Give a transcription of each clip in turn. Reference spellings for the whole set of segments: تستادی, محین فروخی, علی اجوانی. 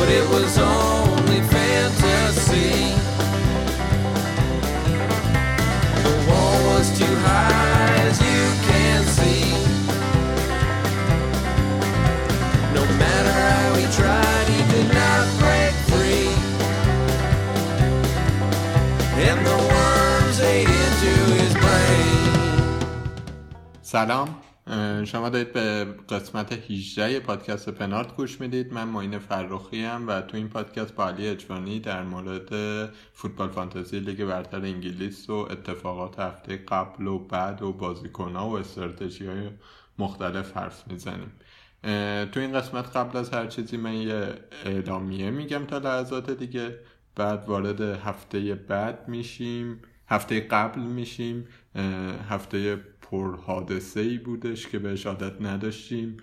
but it was only fantasy. The wall was too high, as you can see. No matter how he tried, he did not break free. And the worms ate into his brain. سلام، شما دارید به قسمت 18 پادکست پنارد گوش میدید. من محین فروخی ام و تو این پادکست با علی اجوانی در مورد فوتبال فانتزی لیگ برتر انگلیس و اتفاقات هفته قبل و بعد و بازیکن‌ها و استراتژی‌های مختلف حرف میزنیم. تو این قسمت قبل از هر چیزی من یه اعلامیه میگم تا لحظات دیگه، بعد وارد هفته بعد میشیم، هفته قبل میشیم. هفته پر حادثه‌ای بودش که بهش عادت نداشتیم،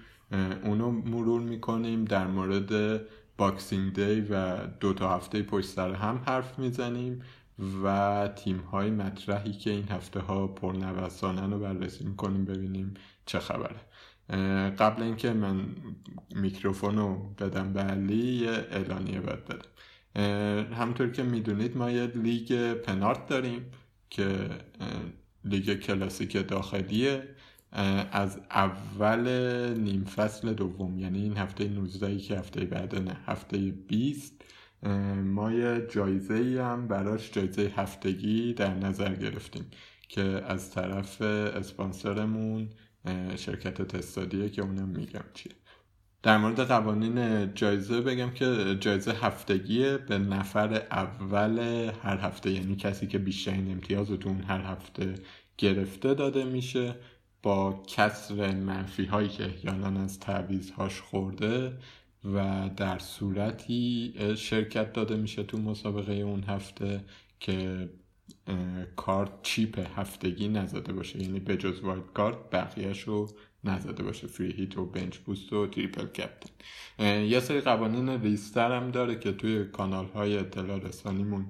اونو مرور میکنیم. در مورد باکسینگ دی و دو تا هفته پشت سر هم حرف میزنیم و تیم‌های مطرحی که این هفته ها پرنوسانن رو بررسی میکنیم، ببینیم چه خبره. قبل اینکه من میکروفون رو بدم به علی، یه اعلامیه باید بدم. همطور که میدونید ما یه لیگ پنارت داریم که لیگ کلاسیک داخلیه. از اول نیم فصل دوم، یعنی این هفته 19 که هفته بعد، نه هفته 20، ما یه جایزه‌ای هم براش، جایزه هفتگی در نظر گرفتیم که از طرف اسپانسرمون شرکت تستادیه که اونم میگم چیه. در مورد قوانین جایزه بگم که جایزه هفتگیه، به نفر اول هر هفته، یعنی کسی که بیشترین امتیاز رو تو اون هر هفته گرفته داده میشه، با کسر منفی هایی که احیانا از تعویض هاش خورده، و در صورتی شرکت داده میشه تو مسابقه اون هفته که کارت چیپ هفتگی نزده باشه، یعنی به جز وایلد کارت بقیهش رو نزده باشه، فری هیت و بنچ بوست و تریپل کپتن. یه سری قوانین ریستر هم داره که توی کانال های اطلاع رسانیمون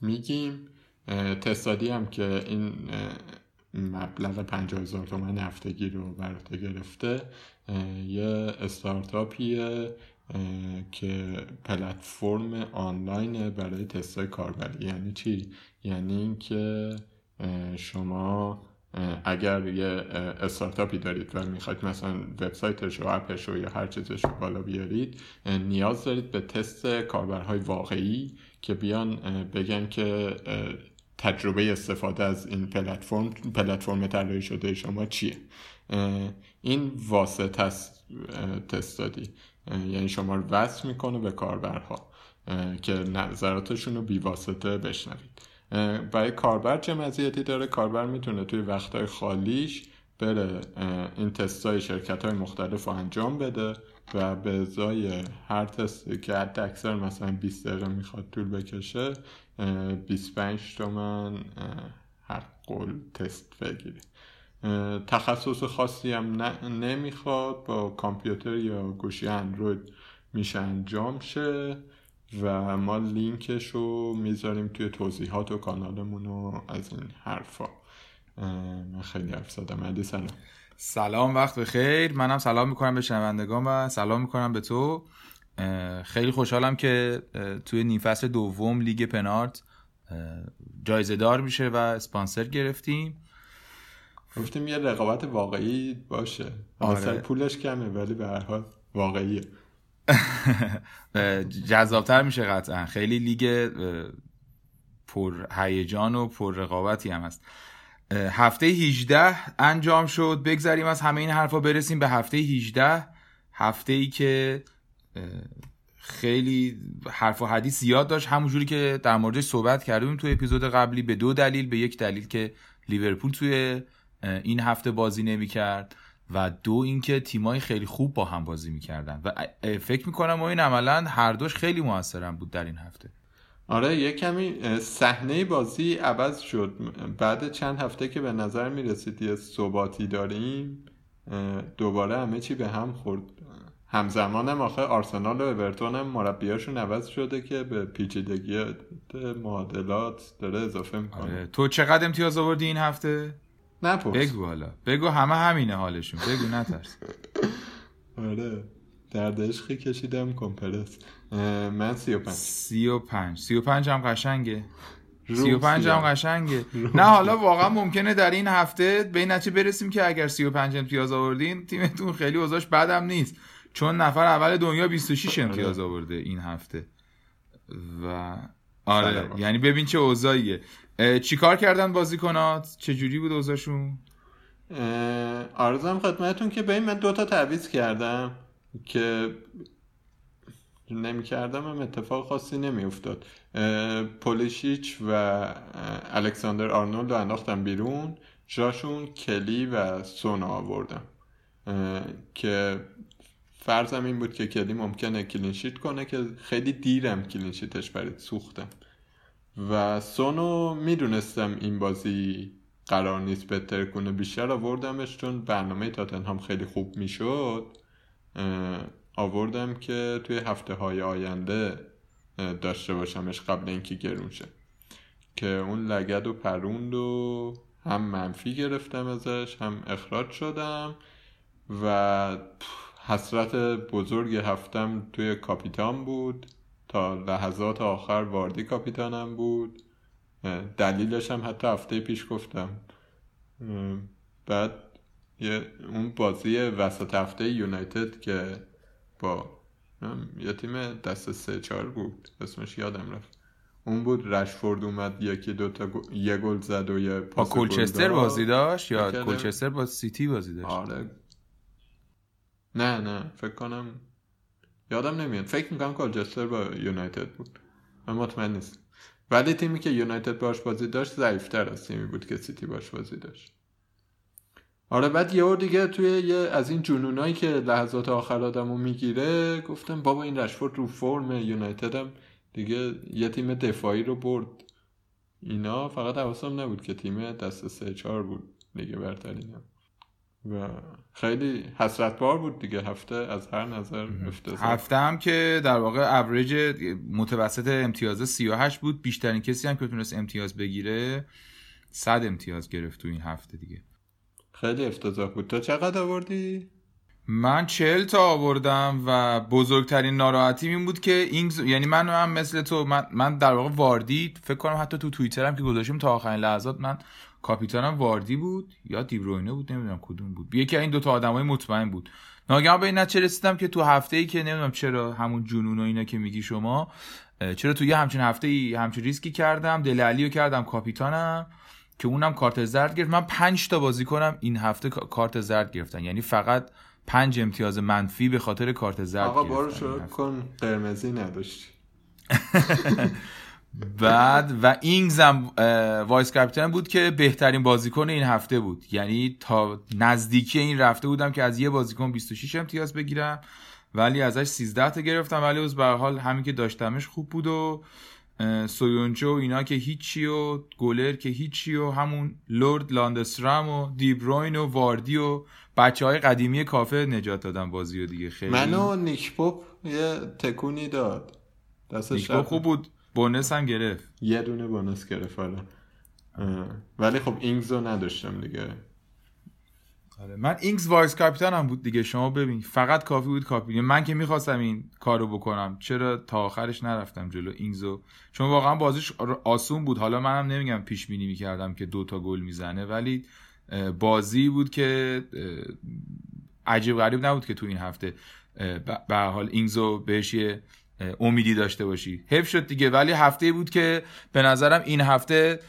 میگیم. تستادی هم که این مبلغ 50,000 تومان هفتگی رو برات گرفته، یه استارتاپیه که پلتفرم آنلاین برای تستای کاربری. یعنی چی؟ یعنی این که شما اگر یه استارتاپی دارید و میخواید مثلا وبسایتش و اپش یا هر چیزش رو بالا بیارید، نیاز دارید به تست کاربرهای واقعی که بیان بگن که تجربه استفاده از این پلتفرم طراحی شده شما چیه. این واسطه است تستادی، یعنی شما رو وصل میکنه به کاربرها که نظراتشون رو بی واسطه بشنوید. برای کاربر چه مزیتی داره؟ کاربر میتونه توی وقتای خالیش بره این تستای شرکت‌های مختلف رو انجام بده و به ازای هر تستی که حتی اکثر مثلا 20 دقیقه میخواد طول بکشه، 25 تومن هر قول تست بگیره. تخصص خاصی هم نمیخواد، با کامپیوتر یا گوشی اندروید میشه انجام شه و ما لینکش رو میذاریم توی توضیحات و کانالمون و از این حرفا. من خیلی حرف زدم. علی سلام. سلام، وقت بخیر. منم سلام میکنم به شنوندگان و سلام میکنم به تو. خیلی خوشحالم که توی نیم فصل دوم لیگ پنارت جایزه دار میشه و اسپانسر گرفتیم. گفتیم یه رقابت واقعی باشه. آره. پولش کمه ولی به هر حال واقعیه. جذابتر میشه قطعا. خیلی لیگ پر هیجان و پر رقابتی هم هست. هفته 18 انجام شد. بگذاریم از همه این حرفا برسیم به هفته 18، هفته‌ای که خیلی حرف و حدیث زیاد داشت، همونجوری که در موردش صحبت کردیم تو اپیزود قبلی، به دو دلیل. به یک دلیل که لیورپول توی این هفته بازی نمی‌کرد و دو اینکه تیمای خیلی خوب با هم بازی میکردن و فکر میکنم این عملا هر دوش خیلی موثرم بود در این هفته. آره، یه کمی صحنه بازی عوض شد. بعد چند هفته که به نظر میرسید یه ثباتی داریم، دوباره همه چی به هم خورد. همزمان هم آخه آرسنال و اورتون هم مربیاشون عوض شده که به پیچیدگی معادلات داره اضافه میکنه. آره. تو چقدر امتیاز آوردی این هفته؟ نپرس، بگو حالا، بگو همه همینه حالشون، بگو نترس. آره درد عشقی کشیدم کمپرس. من 35 هم قشنگه. 35 هم قشنگه. نه حالا واقعا ممکنه در این هفته به این نتیجه برسیم که اگر 35 امتیاز آوردین تیمتون خیلی وضعش بدم نیست، چون نفر اول دنیا 26 امتیاز آورده این هفته و آره یعنی ببین چه اوضاعیه. چیکار کردن بازیکنات؟ چه جوری بود اوضاعشون؟ عرضم خدمتتون که ببین من 2 تا تعویض کردم که نمی‌کردم هم اتفاق خاصی نمی‌افتاد. پولیشیچ و الکساندر آرنولد رو انداختم بیرون، جاشون کلی و سونا آوردم که فرضم این بود که کلی ممکنه کلینشیت کنه که خیلی دیرم کلینشیتش برات سوختم و سونو میدونستم این بازی قرار نیست بهتر کنه، بیشتر آوردمش چون برنامه تاتنهام خیلی خوب میشد، آوردم که توی هفته های آینده داشته باشمش قبل اینکه گرون شه، که اون لگد و پروند و هم منفی گرفتم ازش هم اخراج شدم و حسرت بزرگ هفتم توی کاپیتان بود، تا لحظات آخر واردی کاپیتانم بود، دلیلش هم حتی هفته پیش گفتم. بعد اون بازی وسط هفته یونایتد که با یه تیم دست 3-4 بود اسمش یادم رفت، اون بود رشفورد اومد یکی دوتا یه گل زد و یه پاس گل داد. با کلچستر بازی داشت یا کلچستر با سیتی بازی داشت؟ آره نه فکر کنم یادم نمیاد، فکر میکنم کلچستر با یونایتد بود، من مطمئن نیستم، ولی تیمی که یونایتد باش بازی داشت ضعیف‌تر از تیمی بود که سیتی باش بازی داشت. آره بعد یهو دیگه توی یه از این جنونایی که لحظات آخر آدمو میگیره گفتم بابا این رشفورد رو فرم، یونایتد هم دیگه یه تیم دفاعی رو برد اینا، فقط حواسم نبود که تیم دست 3-4 بود دیگه برترینم و خیلی حسرت بار بود دیگه هفته از هر نظر افتضاح. هفته هم که در واقع اوریج متوسط امتیاز 38 بود، بیشترین کسی هم که تونست امتیاز بگیره 100 امتیاز گرفت تو این هفته دیگه، خیلی افتضاح بود. تو چقدر آوردی؟ من 40 تا آوردم و بزرگترین ناراحتیم این بود که یعنی من هم مثل تو من در واقع واردی فکر کنم حتی تو توییترم که گذاشتم تا آخرین لحظات من کاپیتانم واردی بود یا دیبروینه بود نمیدونم کدوم بود، یکی از این دوتا آدمای مطمئن بود. ناگهان به این نتیجه رسیدم که تو هفته‌ای که نمیدونم چرا همون جنون و اینا که میگی شما، چرا تو یه همچین هفته‌ای همچین ریسکی کردم، دل علیو کردم کاپیتانم که اونم کارت زرد گرفت. من 5 تا بازیکنم این هفته کارت زرد گرفتن، یعنی فقط 5 امتیاز منفی به خاطر کارت زرد گرفتن. آقا برو شروع کن، قرمزی نداشتی. بعد و اینگز هم وایس کاپیتان بود که بهترین بازیکن این هفته بود، یعنی تا نزدیکی این رفته بودم که از یه بازیکن 26 امتیاز بگیرم ولی ازش 13 تا گرفتم، ولی از به هر حال همین که داشتمش خوب بود و سویونچو اینا که هیچی و گولر که هیچی و همون لورد لاندسترام و دیبروین و واردی و بچهای قدیمی کافه نجات دادن بازیو دیگه. خیلی منو نیک پاپ یه تکونی داد، دستش خوب بود، بونس هم گرفت، یه دونه بونس گرفت حالا، ولی خب اینگزو نداشتم دیگه. آره من اینگز وایس کاپیتانم بود دیگه، شما ببین فقط کافی بود کاپیتان، من که می‌خواستم این کارو بکنم چرا تا آخرش نرفتم جلو اینگزو، چون واقعا بازیش آسون بود. حالا منم نمیگم پیش بینی می‌کردم که 2 تا گل میزنه، ولی بازی بود که عجیب غریب نبود که تو این هفته به هر حال اینگزو بهش یه امیدی داشته باشی. حیف شد دیگه، ولی هفته‌ای بود که به نظرم این هفته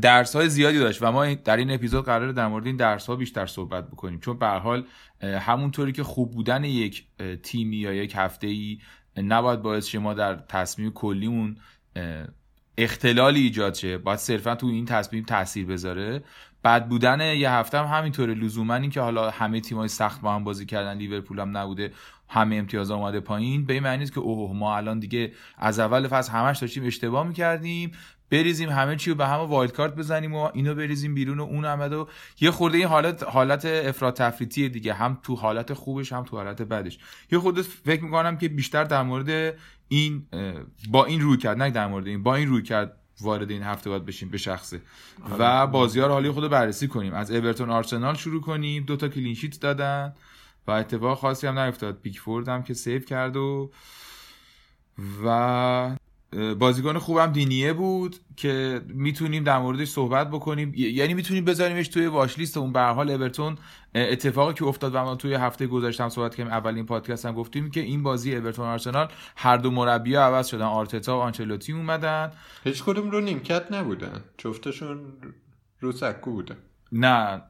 درس‌های زیادی داشت و ما در این اپیزود قراره در مورد این درس‌ها بیشتر صحبت بکنیم، چون به هر حال همونطوری که خوب بودن یک تیمی یا یک هفته‌ای نباید باعث شه ما در تصمیم کلیمون اختلالی ایجاد شه، باید صرفاً تو این تصمیم تاثیر بذاره. بد بودن یه هفته هم همینطوره، لزوما این که حالا همه تیم‌های سخت با هم بازی کردن، لیورپول هم نبوده همه امتیاز اومده پایین، به این معنی نیست که اوه ما الان دیگه از اول فصل همش داشتیم اشتباه می‌کردیم بریزیم همه چی رو به هم وایلد کارت بزنیم و اینو بریزیم بیرون و اون اومد و یه خورده این حالت افراط تفریطی دیگه، هم تو حالت خوبش هم تو حالت بدش. یه خورده فکر می‌کنم که بیشتر در مورد این با این روی کرد، نه در مورد این با این روی کرد وارد این هفته باید بشیم به شخصه و بازی‌ها رو حالی خود بررسی کنیم. از اورتون آرسنال شروع کنیم، 2 تا کلین شیت دادن و اتفاق خاصی هم نیفتاد. پیکفورد هم که سیو کرد و بازیکن خوبم دینیه بود که میتونیم در موردش صحبت بکنیم، یعنی میتونیم بذاریمش توی واش لیست اون. به هر حال اورتون اتفاقی که افتاد و ما توی هفته گذشتم صحبت کردیم، اولین پادکست هم گفتیم که این بازی اورتون آرسنال هر دو مربی‌ها عوض شدن، آرتتا و آنچلوتی اومدن، هیچ کدوم رو نیمکت نبودن، جفتشون رو سکو بودن. نه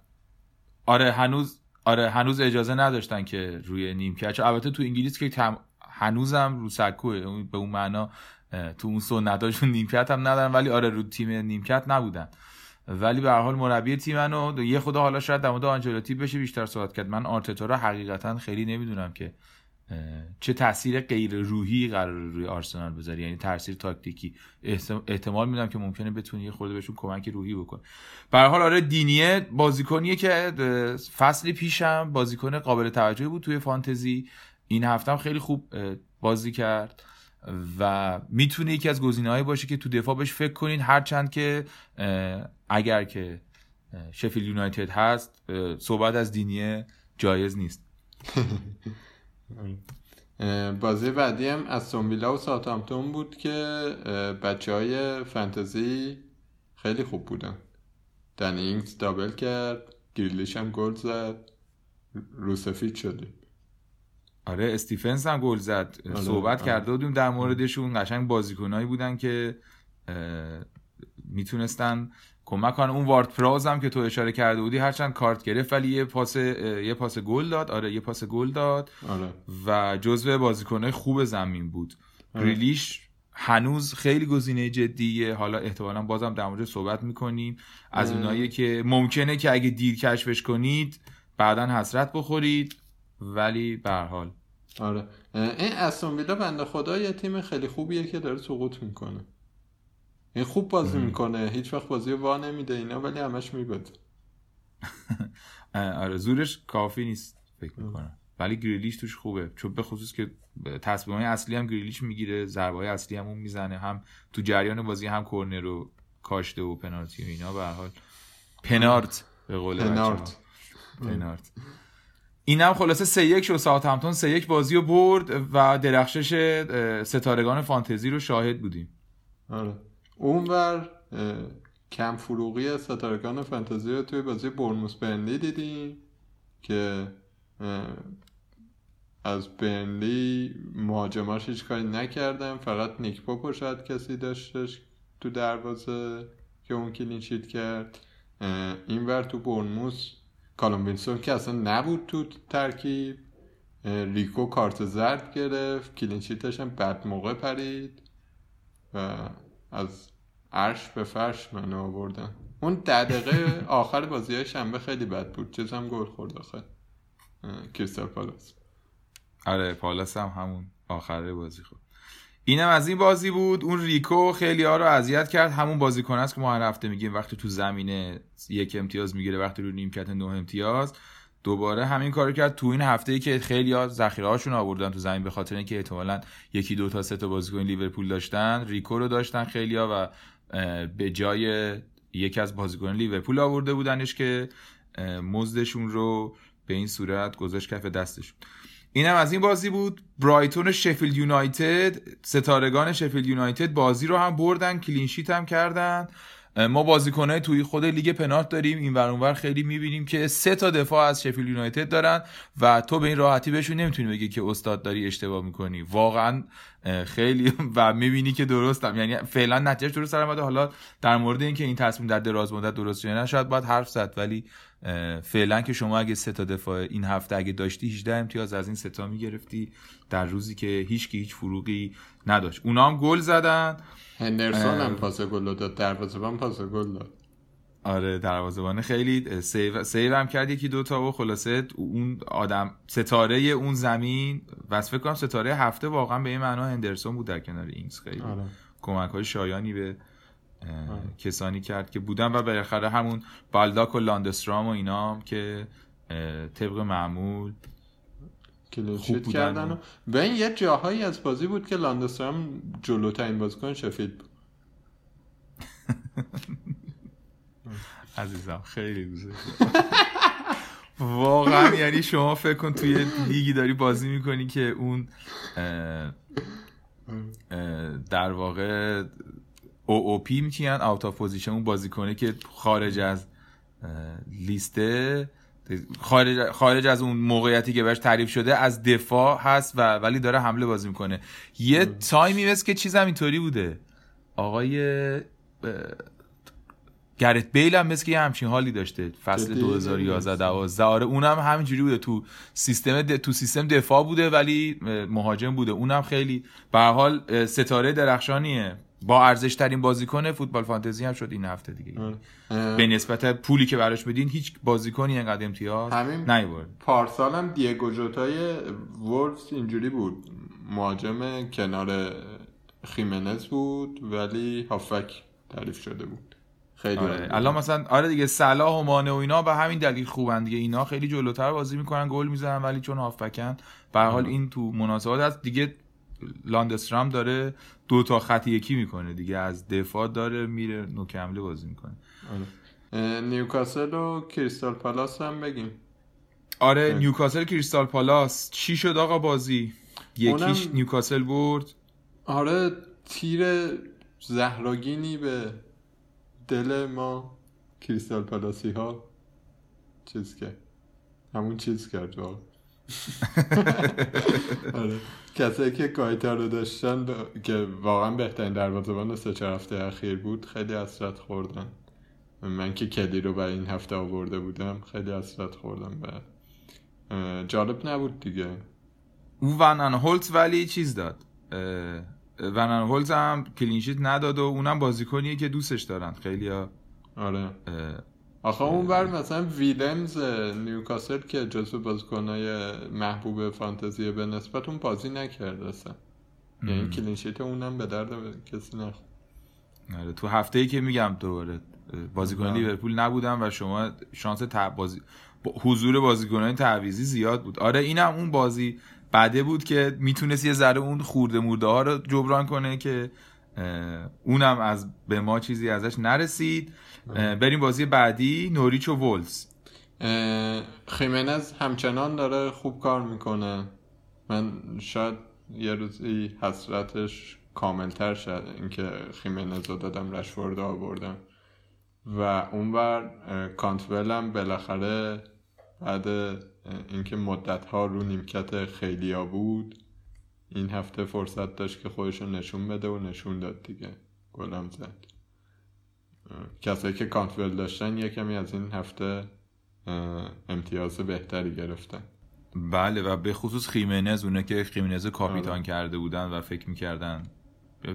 آره هنوز اجازه نداشتن که روی نیمکت. البته تو انگلیس که هنوزم رو سکوه، به اون معنا تو اون سنتاشون نیمکت هم ندارن، ولی آره رو تیم نیمکت نبودن. ولی به هر حال مربی تیمنو یه خدا، حالا شاید در مورد آنجلاتی بشه بیشتر صحبت کرد. من آرتتا رو حقیقتا خیلی نمیدونم که چه تاثیر غیر روحی قرار روی آرسنال بذاره، یعنی تاثیر تاکتیکی. احتمال میدم که ممکنه بتونه یه خورده بهشون کمک روحی بکنه. به هر حال آره دینیه بازیکنیه که فصل پیشم بازیکن قابل توجهی بود توی فانتزی، این هفته هم خیلی خوب بازی کرد و میتونه یکی از گزینه‌های باشه که تو دفاع بهش فکر کنین. هرچند که اگر که شفیلد یونایتد هست صحبت از دینیه جایز نیست. بازی بعدی هم استون ویلا و ساوثهامپتون بود که بچهای فانتزی خیلی خوب بودن. دنینگز دابل کرد، گریلیش هم گل زد، روسفید شدیم. آره استیفنس هم گل زد. صحبت کرده بودیم در موردشون، قشنگ بازیکنایی بودن که میتونستن کمک کنن. اون وارد پراز هم که تو اشاره کرده بودی هرچند کارت گرفت ولی یه پاس گل داد. آره یه پاس گل داد و جزو بازیکنای خوب زمین بود. ریلیش هنوز خیلی گزینه جدیه، حالا احتمالاً بازم در موردش صحبت میکنیم. از اونایی که ممکنه که اگه دیر کشفش کنید بعداً حسرت بخورید، ولی به هر حال آره این استون ویلا بنده خدا یه تیم خیلی خوبیه که داره سقوط میکنه. این خوب بازی میکنه، هیچ وقت بازی وا نمیده اینا، ولی همش میبده. آره زورش کافی نیست فکر میکنم، ولی گریلیش توش خوبه، چون به خصوص که تصمیمای اصلی هم گریلیش میگیره، ضربه‌های اصلی هم اون میزنه، هم تو جریان بازی هم کورنر رو کاشته و پنالتی و اینا. به هر حال پنارت به قول پنارت پنارت اینم خلاصه 3-1 شد. ساوثهامپتون 3-1 بازی رو برد و درخشش ستارگان فانتزی رو شاهد بودیم. آره اونور کم فروغی ستارگان فانتزی رو توی بازی برنموث برنلی دیدیم که از برنلی مهاجماش هیچ کاری نکردن، فقط نیک پاپو شاید کسی داشتش تو دروازه که اون کلین شیت کرد. اینور تو برنموث کالوم ویلسون که اصلا نبود تو ترکیب، ریکو کارت زرد گرفت، کلینشیتش هم بد موقع پرید و از عرش به فرش منو آوردن. اون 10 دقیقه آخر بازی‌های شنبه خیلی بد بود، چیز هم گل خورد آخر کریستال پالاس. آره پالاس هم همون آخره بازی خورد. اینم از این بازی بود. اون ریکو خیلی ها رو اذیت کرد، همون بازیکن است که ما هر هفته میگیم وقتی تو زمینه 1 امتیاز میگیره، وقتی رو نیمکت 9 امتیاز. دوباره همین کارو کرد تو این هفته‌ای که خیلی ها ذخیره هاشون آوردن تو زمین، به خاطر اینکه احتمالاً 1-2 تا 3 تا بازیکن لیورپول داشتن، ریکو رو داشتن خیلی ها و به جای یکی از بازیکن لیورپول آورده بودنش که مزدشون رو به این صورت گذاشت کف دستشون. اینم از این بازی بود. برایتون و شفیلد یونایتد، ستارگان شفیلد یونایتد بازی رو هم بردن، کلین شیت هم کردن. ما بازیکنای توی خود لیگ پنارت داریم، این ور اون ور خیلی میبینیم که 3 تا دفاع از شفیلد یونایتد دارن و تو به این راحتی بهشون نمیتونی بگی که استاد داری اشتباه میکنی، واقعا خیلی و میبینی که درستم، یعنی فعلا نتیجه درست سر اومده. حالا در مورد اینکه این تصمیم در دراز مدت درست یا نه شاید باید حرف زد، ولی فعلا که شما اگه 3 تا دفاع این هفته اگه داشتی 18 امتیاز از این 3 تا میگرفتی در روزی که هیچ فروقی نداشت. اونا هم گل زدن، هندرسون هم پاس گل داد، دروازه‌بان پاس گل داد. آره دروازه‌بان خیلی سیو هم کرد 1-2 تا و خلاصه اون آدم ستاره اون زمین، واسه فکر کنم ستاره هفته واقعا به این معنا هندرسون بود در کنار اینگز. خیلی آره. کمک‌های شایانی به کسانی کرد که بودن و بالاخره همون بالداک و لاندسترام و اینا هم که طبق معمول کلوشیت کردن و این یه جاهایی از بازی بود که لاندسترام جلوترین بازیکن شفیلد بود. عزیزم خیلی گوزه واقعا یعنی شما فکر کن توی لیگی داری بازی میکنی که اون در واقع OOP میگن اوت اف پوزیشن، اون بازیکنه که خارج از لیسته، خارج از اون موقعیتی که بهش تعریف شده از دفاع هست و ولی داره حمله بازی میکنه. یه تایمی هست که چیزم اینطوری بوده، آقای گرت بیل هم مثل که همچین حالی داشته فصل 2011-12. آره اونم همینجوری بوده، تو سیستم دفاع بوده ولی مهاجم بوده. اونم خیلی به هر حال ستاره درخشانیه، با ارزش ترین بازیکن فوتبال فانتزی هم شد این هفته دیگه. به نسبت پولی که براش بدین هیچ بازیکنی اینقدر امتیاز نمیبرد. پارسال هم دیگو جوتای وولفز اینجوری بود، مهاجم کنار خیمنز بود ولی هافک تعریف شده بود. خیلی الان مثلا آره دیگه صلاح و مانه و اینا به همین دلیل خوبن دیگه، اینا خیلی جلوتر بازی میکنن گل میزنن ولی چون هافکن به هر حال این تو مناسبات هست دیگه. لاندسترام داره دو تا خط یکی میکنه دیگه، از دفاع داره میره نوک حمله بازی میکنه. نیوکاسل و کریستال پالاس هم بگیم. آره نیوکاسل کریستال پالاس چی شد آقا بازی؟ یکیش نیوکاسل برد. آره تیر زهرآگینی به دل ما کریستال پالاسی ها چیز کرد، همون چیز کرد واقعا. آره کسایی که گایتا رو داشتن که واقعا بهترین دروازه‌بان 3-4 هفته اخیر بود خیلی حسرت خوردن. من که کلی رو برای این هفته آورده بودم خیلی حسرت خوردم به جالب نبود دیگه. اون ونن هولتز ولی چیز داد، ونن هولتز هم کلینشیت نداد و اونم بازیکنیه که دوستش دارن خیلی ها. آره آخه اون بر مثلا ویلمز نیوکاسل که جزو بازیکن‌های محبوب فانتزی به نسبت اون بازی نکرده اصلا، یعنی کلینشیت اونم به درد کسی نخورد. آره تو هفته‌ای که میگم دوباره بازیکن لیورپول نبودم و شما شانس حضور بازیکنان تعویضی زیاد بود. آره اینم اون بازی بعده بود که میتونست یه ذره اون خورده مرده ها رو جبران کنه که اونم از به ما چیزی ازش نرسید. بریم بازی بعدی، نوریچ و وولز. خیمنز همچنان داره خوب کار میکنه، من شاید یه روزی حسرتش کاملتر شد اینکه خیمنز رو دادم رشورد آوردم. و اونور کانتویل هم بالاخره بعد اینکه مدت‌ها رو نیمکت خیلیا بود این هفته فرصت داشت که خودش رو نشون بده و نشون داد دیگه، گلم زد. کسایی که کانتویل داشتن یکمی از این هفته امتیاز بهتری گرفتن. بله و به خصوص خیمنز، اونه که خیمنز کاپیتان کرده بودن و فکر می‌کردن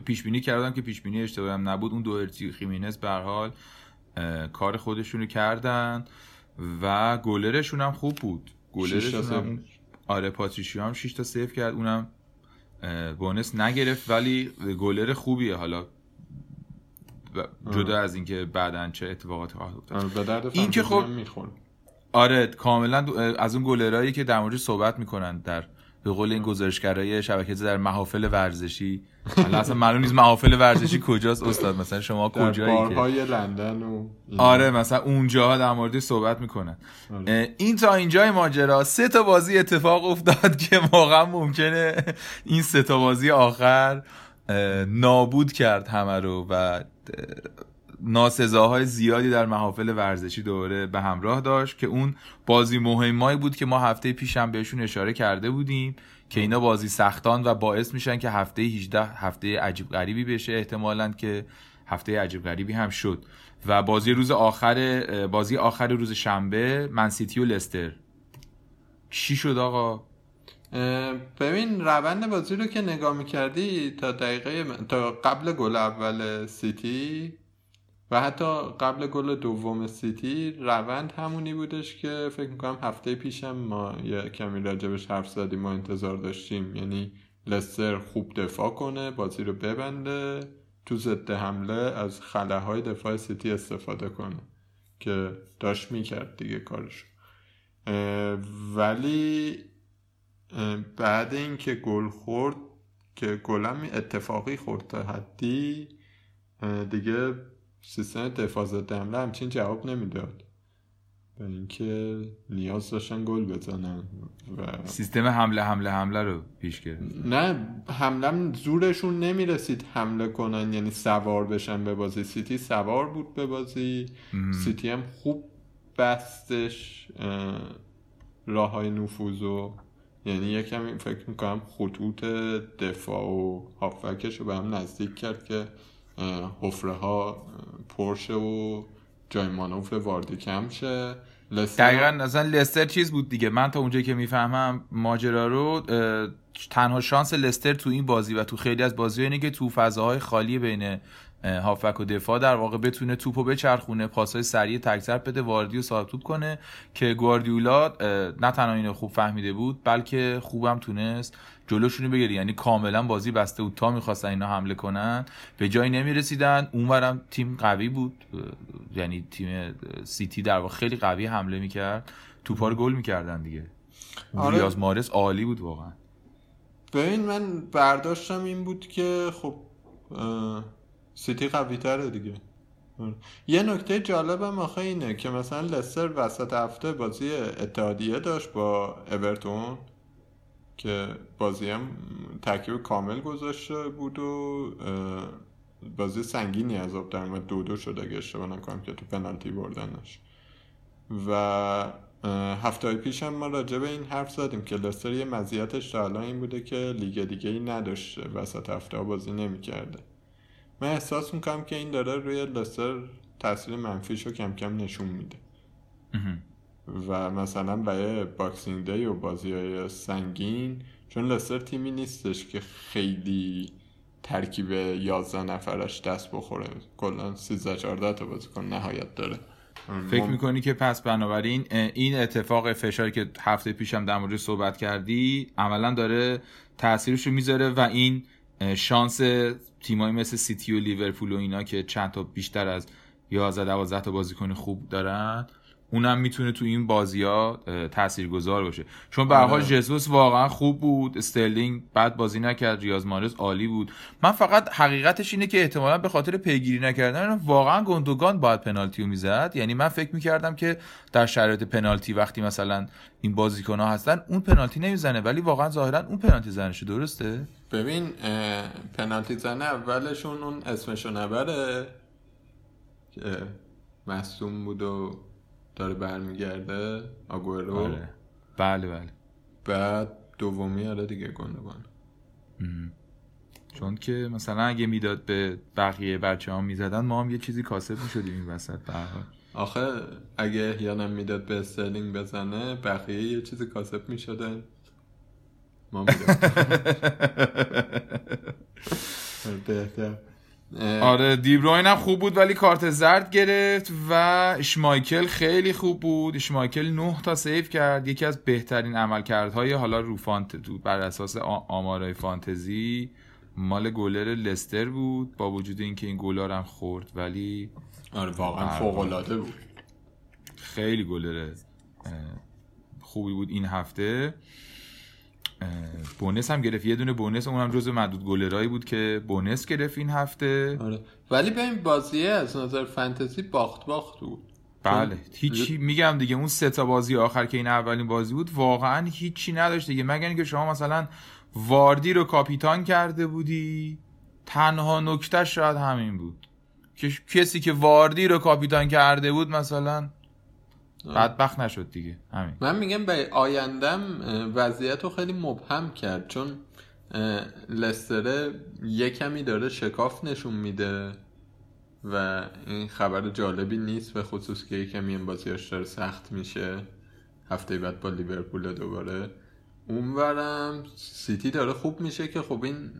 پیشبینی کردن که پیشبینی اشتباهی هم نبود، اون دوئرتی خیمنز به هر حال کار خودشونو کردن و گلرشون هم خوب بود. گلرشون هم آره پاتریشیو هم 6 تا سیو کرد، اونم بونس نگرفت ولی گلر خوبیه. حالا جدا از اینکه بعدن چه اتفاقاتی افتاد این که خب آره کاملا از اون گلرایی که در موردش صحبت میکنن در به قول این گزارشگرای شبکه در محافل ورزشی. حالا اصلا معلوم نیست محافل ورزشی کجاست استاد، مثلا شما کجایی که در بارهای لندن و آره مثلا اونجاها در مورد صحبت میکنن. این تا اینجای ماجرا 3 تا بازی اتفاق افتاد که واقعا ممکنه این 3 تا بازی آخر نابود کرد همه رو و ناسزاهای زیادی در محافل ورزشی دوره به همراه داشت که اون بازی مهمایی بود که ما هفته پیش هم بهشون اشاره کرده بودیم که اینا بازی سختان و باعث میشن که هفته 18 هفته عجیب غریبی بشه، احتمالاً که هفته عجیب غریبی هم شد. و بازی آخر روز شنبه منسیتی و لستر چی شد آقا؟ ببین روند بازی رو که نگاه می‌کردی تا قبل گل اول سیتی و حتی قبل گل دوم سیتی روند همونی بودش که فکر میکنم هفته پیشم ما یه کمی راجبش حرف زدیم، ما انتظار داشتیم یعنی لستر خوب دفاع کنه بازی رو ببنده، تو ضد حمله از خلاهای دفاع سیتی استفاده کنه که داشت میکرد دیگه کارش. ولی بعد اینکه گل خورد که گلم اتفاقی خورد تا حدی دیگه سیستم دفاع ضد حمله همچین جواب نمیداد، اینکه نیاز داشتن گل بزنن و سیستم حمله رو پیش گرفت. نه حمله زورشون نمیرسید حمله کنن، یعنی سوار بشن به بازی. سیتی سوار بود به بازی، سیتی هم خوب بستش راه های نفوذو، یعنی یکم فکر میکنم خطوط دفاع و هافبکش رو به هم نزدیک کرد که حفره ها پرشه و جای مانوف واردی کم شه. دقیقا اصلا لستر چیز بود دیگه. من تا اونجایی که میفهمم ماجرا رو، تنها شانس لستر تو این بازی و تو خیلی از بازی‌ها اینه که تو فضاهای خالی بین هافبک و دفاع در واقع بتونه توپو بچرخونه، پاس‌های سریع تکثر بده، واردیو صاحب توپ کنه که گواردیولا نه تنها اینو خوب فهمیده بود بلکه خوبم تونست جلوشونو بگیره. یعنی کاملا بازی بسته بود، تا می‌خواستن اینا حمله کنن به جایی نمی‌رسیدن. اونورم تیم قوی بود، یعنی تیم سیتی در واقع خیلی قوی حمله می‌کرد، توپا رو گل می‌کردن دیگه. ریاض مارس عالی بود واقعا. ببین من برداشتم این بود که خب سیتی قوی تره دیگه. یه نکته جالبم آخه اینه که مثلا لستر وسط هفته بازی اتحادیه داشت با اورتون که بازی هم ترکیب کامل گذاشته بود و بازی سنگینی از آب در اومد، 2-2 شد اگه اشتباه نکنم که تو پنالتی بردنش. و هفته‌های پیش هم ما راجع به این حرف زدیم که لستر یه مزیتش تا الان این بوده که لیگ دیگه‌ای نداشته، وسط هفته بازی نمی‌کرده. من احساس میکنم که این داره روی لستر تاثیر منفیشو کم کم نشون میده و مثلا برای باکسینگ دی و بازی‌های سنگین، چون لستر تیمی نیستش که خیلی ترکیب 11 نفرش دست بخوره، کلا 13-14 تا بازیکن نهایت داره. فکر میکنی که پس بنابراین این اتفاق فشاری که هفته پیشم در موردش صحبت کردی عملا داره تاثیرشو میذاره و این شانس تیمایی مثل سیتی و لیورپول و اینا که چند تا بیشتر از 11-12 تا بازیکن خوب دارن اونم میتونه تو این بازی‌ها تاثیرگذار باشه. چون به هر حال جسوس واقعا خوب بود، استرلینگ بعد بازی نکرد، ریاض مارز عالی بود. من فقط حقیقتش اینه که احتمالاً به خاطر پیگیری نکردن واقعا گوندوگان باید پنالتی رو میزد. یعنی من فکر میکردم که در شرایط پنالتی وقتی مثلا این بازیکن‌ها هستن اون پنالتی نمیزنه، ولی واقعا ظاهرا اون پنالتی زنشه. درسته؟ ببین پنالتی زنه اولشون اون اسمش رو نبره که معصوم بود و داره برمیگرده آگورو. بله بعد دومی آره دیگه گندگان، چون که مثلا اگه میداد به بقیه بچه‌ها میزدن ما هم یه چیزی کاسب میشدیم این وسط. به هر حال آخه اگه احیانا میداد به استرلینگ بزنه بقیه یه چیزی کاسب میشدن ما میدادیم. آره دیبروین هم خوب بود ولی کارت زرد گرفت و اشمایکل خیلی خوب بود. اشمایکل 9 تا سیو کرد، یکی از بهترین عملکردهای حالا رو فانتزی بر اساس آمارای فانتزی مال گلر لستر بود، با وجود اینکه این گلار هم خورد ولی آره واقعا فوق‌العاده بود. خیلی گلر خوبی بود این هفته. بونس هم گرفت، یه دونه بونس، اونم جزو معدود گلرایی بود که بونس گرفت این هفته. آره. ولی ببین بازیه از نظر فانتزی باخت بود. بله هیچی میگم دیگه. اون سه تا بازی آخر که این اولین بازی بود واقعا هیچی نداشت دیگه، مگر اینکه شما مثلا واردی رو کاپیتان کرده بودی. تنها نکتهش شاید همین بود که کسی که واردی رو کاپیتان کرده بود مثلا بدبخت نشد دیگه. همین. من میگم به آیندم وضعیت رو خیلی مبهم کرد، چون لستر یکمی داره شکاف نشون میده و این خبر جالبی نیست، به خصوص که یکمی این بازیاش داره سخت میشه. هفته بعد با لیورپول دوباره، اونورم سیتی داره خوب میشه که خب این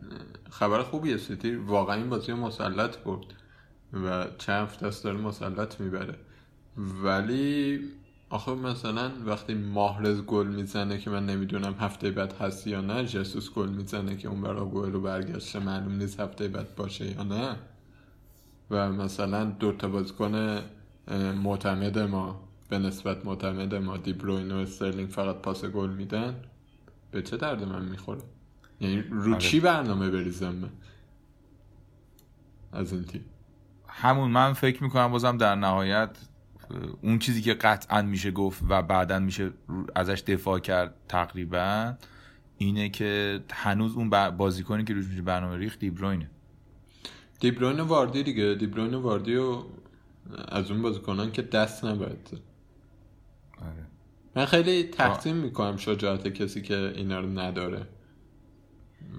خبر خوبیه. سیتی واقعا این بازی رو مسلط برد و چند هفته است داره مسلط میبره، ولی آخه مثلا وقتی ماهرز گل میزنه که من نمیدونم هفته بعد هست یا نه، جسوس گل میزنه که اون برای گل رو برگشته معلوم نیست هفته بعد باشه یا نه، و مثلا دوتا بازیکن معتمد ما به نسبت معتمد ما دی بروین و استرلینگ فقط پاس گل میدن، به چه درد من میخوره؟ یعنی رو چی برنامه بریزم من از این تیم؟ همون من فکر میکنم بازم در نهایت اون چیزی که قطعا میشه گفت و بعدا میشه ازش دفاع کرد تقریبا اینه که هنوز اون بازیکنی که روش میشه برنامه ریخت دیبروینه واردی دیگه. دیبروینه واردی و از اون بازیکنان که دست نبرد. آره. من خیلی تقدیم میکنم شجاعت کسی که اینا رو نداره.